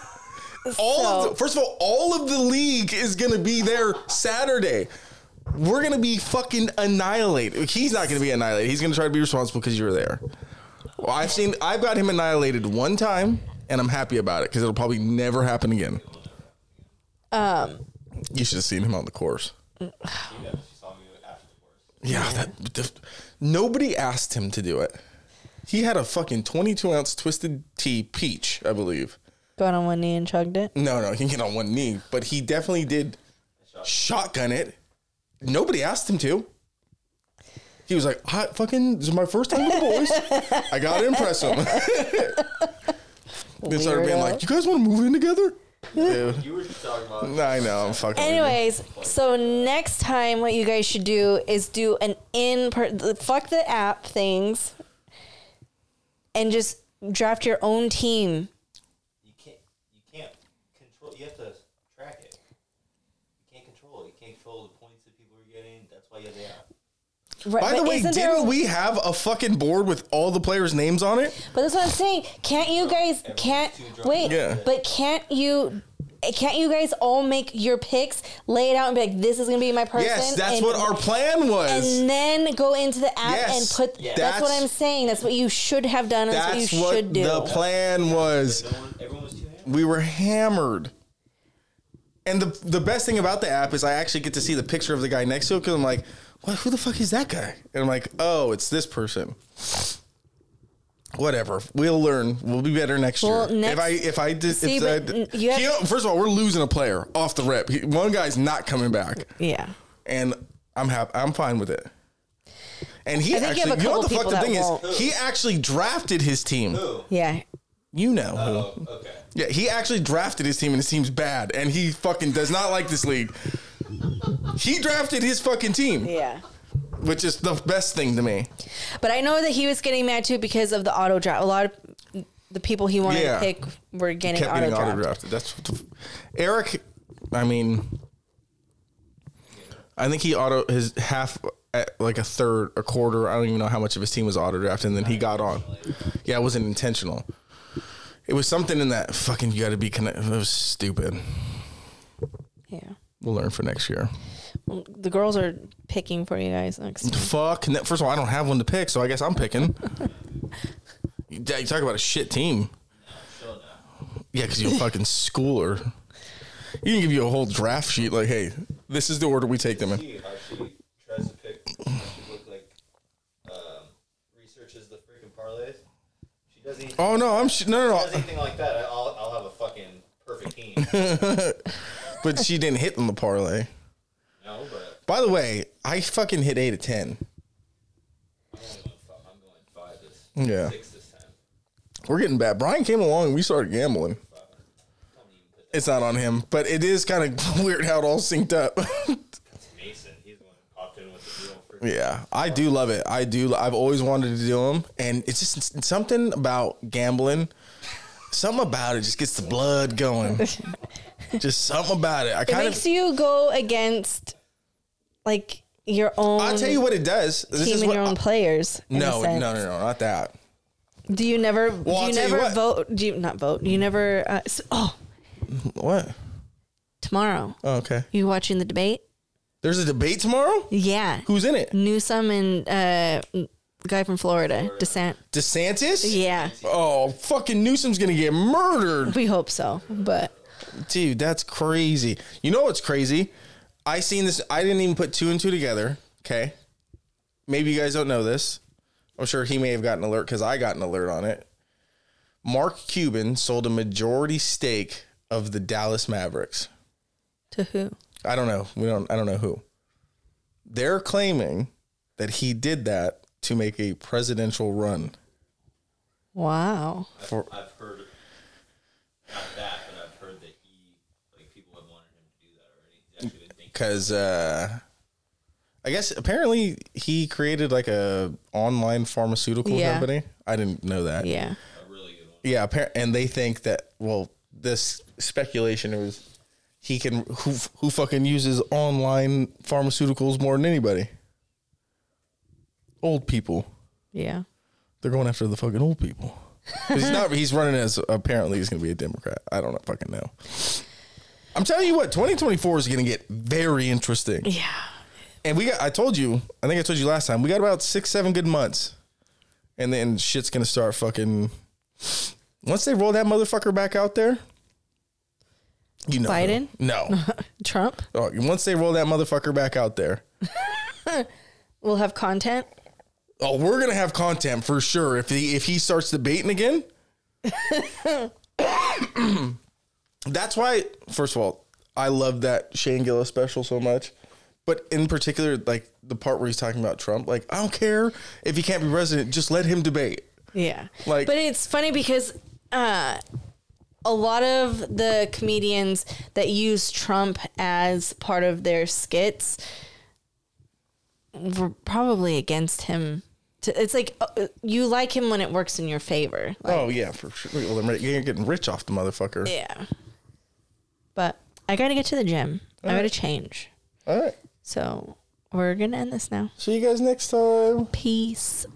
All so. of the, first of all, all of the league is going to be there Saturday. We're going to be fucking annihilated. He's not going to be annihilated. He's going to try to be responsible because you were there. Well, I've seen, I've got him annihilated one time, and I'm happy about it because it'll probably never happen again. Um, you should have seen him on the course. Yeah, that, that, nobody asked him to do it. He had a fucking twenty-two ounce twisted tea peach, I believe. Got on one knee and chugged it? No, no, he can get on one knee, but he definitely did shotgun it. Nobody asked him to. He was like, I fucking, this is my first time with the boys. I gotta impress him. They started being like, you guys want to move in together? Dude. You were just talking about it. I know, I'm fucking Anyways, weird. So next time what you guys should do is do an in per- fuck the app things and just draft your own team. You can't you can't control you have to track it. You can't control it. You can't control the points that people are getting. That's why you have the app. Right, by the way, didn't there... we have a fucking board with all the players' names on it? But that's what I'm saying. Can't you guys? Can't wait? Yeah. But can't you? Can't you guys all make your picks, lay it out, and be like, "This is gonna be my person." Yes, that's and, what our plan was. And then go into the app yes, and put. Yes. That's, that's what I'm saying. That's what you should have done. That's, that's what you what should do. The plan was. Everyone was too hammered. We were hammered. And the the best thing about the app is I actually get to see the picture of the guy next to it because I'm like. What, who the fuck is that guy? And I'm like, oh, it's this person. Whatever. We'll learn. We'll be better next well, year. Next, if I, if I did, see, if I, you have, he, first of all, we're losing a player off the rip. He, one guy's not coming back. Yeah. And I'm happy. I'm fine with it. And he actually, you, you know what the fucked up thing won't. Is? He actually drafted his team. Who? Yeah. You know. Oh, who. Okay. Yeah. He actually drafted his team and his team's bad. And he fucking does not like this league. He drafted his fucking team. Yeah. Which is the best thing to me. But I know that he was getting mad too because of the auto draft. A lot of the people he wanted yeah. to pick were getting auto drafted. Auto drafted. That's what the, Eric, I mean, I think he auto his half, like a third, a quarter. I don't even know how much of his team was auto drafted. And then he got on. Yeah, it wasn't intentional. It was something in that fucking, you got to be connected. It was stupid. Yeah. We'll learn for next year. Well, the girls are picking for you guys next year. Fuck. First of all, I don't have one to pick, so I guess I'm picking. You talk about a shit team. No, yeah, because you're a fucking schooler. You can give you a whole draft sheet like, hey, this is the order we take them in. She actually tries to pick, she look like, um, researches the freaking parlays. She does anything Oh, no, I'm sh- no, no, no. She does anything like that, I'll, I'll have a fucking perfect team. But she didn't hit on the parlay. No, but... By the way, I fucking hit eight of ten. I'm going five this yeah. six this time. We're getting bad. Brian came along and we started gambling. It's not on him, but it is kind of weird how it all synced up. It's Mason. He's the one who popped in with the deal. For yeah, I do love it. I do. I've always wanted to do them, and it's just it's something about gambling. Something about it just gets the blood going. Just something about it. I kind it makes of, you go against, like, your own. I'll tell you what it does. This team is and what, your own players. No, no, no, no, not that. Do you never? Well, do you never you vote? Do you not vote? Do you never? Uh, oh, what? Tomorrow. Oh, okay. You watching the debate? There's a debate tomorrow. Yeah. Who's in it? Newsom and uh, guy from Florida, Florida. DeSant. DeSantis. Yeah. Oh, fucking Newsom's gonna get murdered. We hope so, but. Dude, that's crazy. You know what's crazy? I seen this. I didn't even put two and two together. Okay. Maybe you guys don't know this. I'm sure he may have gotten an alert because I got an alert on it. Mark Cuban sold a majority stake of the Dallas Mavericks. To who? I don't know. We don't. I don't know who. They're claiming that he did that to make a presidential run. Wow. For, I've, I've heard not that. Because uh, I guess apparently he created like a online pharmaceutical yeah. company. I didn't know that. Yeah. A really good one. Yeah. Appar- and they think that, well, this speculation was he can, who, who fucking uses online pharmaceuticals more than anybody? Old people. Yeah. They're going after the fucking old people. He's not. He's running as apparently he's going to be a Democrat. I don't know, fucking know. I'm telling you what, twenty twenty-four is going to get very interesting. Yeah. And we got. I told you. I think I told you last time. We got about six, seven good months, and then shit's going to start fucking. Once they roll that motherfucker back out there. You know Biden? Who. No. Trump? Oh, once they roll that motherfucker back out there. We'll have content. Oh, we're going to have content for sure. If he, if he starts debating again. That's why, first of all, I love that Shane Gillis special so much. But in particular, like the part where he's talking about Trump, like, I don't care if he can't be president, just let him debate. Yeah. Like, but it's funny because, uh, a lot of the comedians that use Trump as part of their skits were probably against him. To, it's like uh, you like him when it works in your favor. Like, oh, yeah. For sure. Well, you're getting rich off the motherfucker. Yeah. But I got to get to the gym. All I got to right. change. All right. So we're going to end this now. See you guys next time. Peace.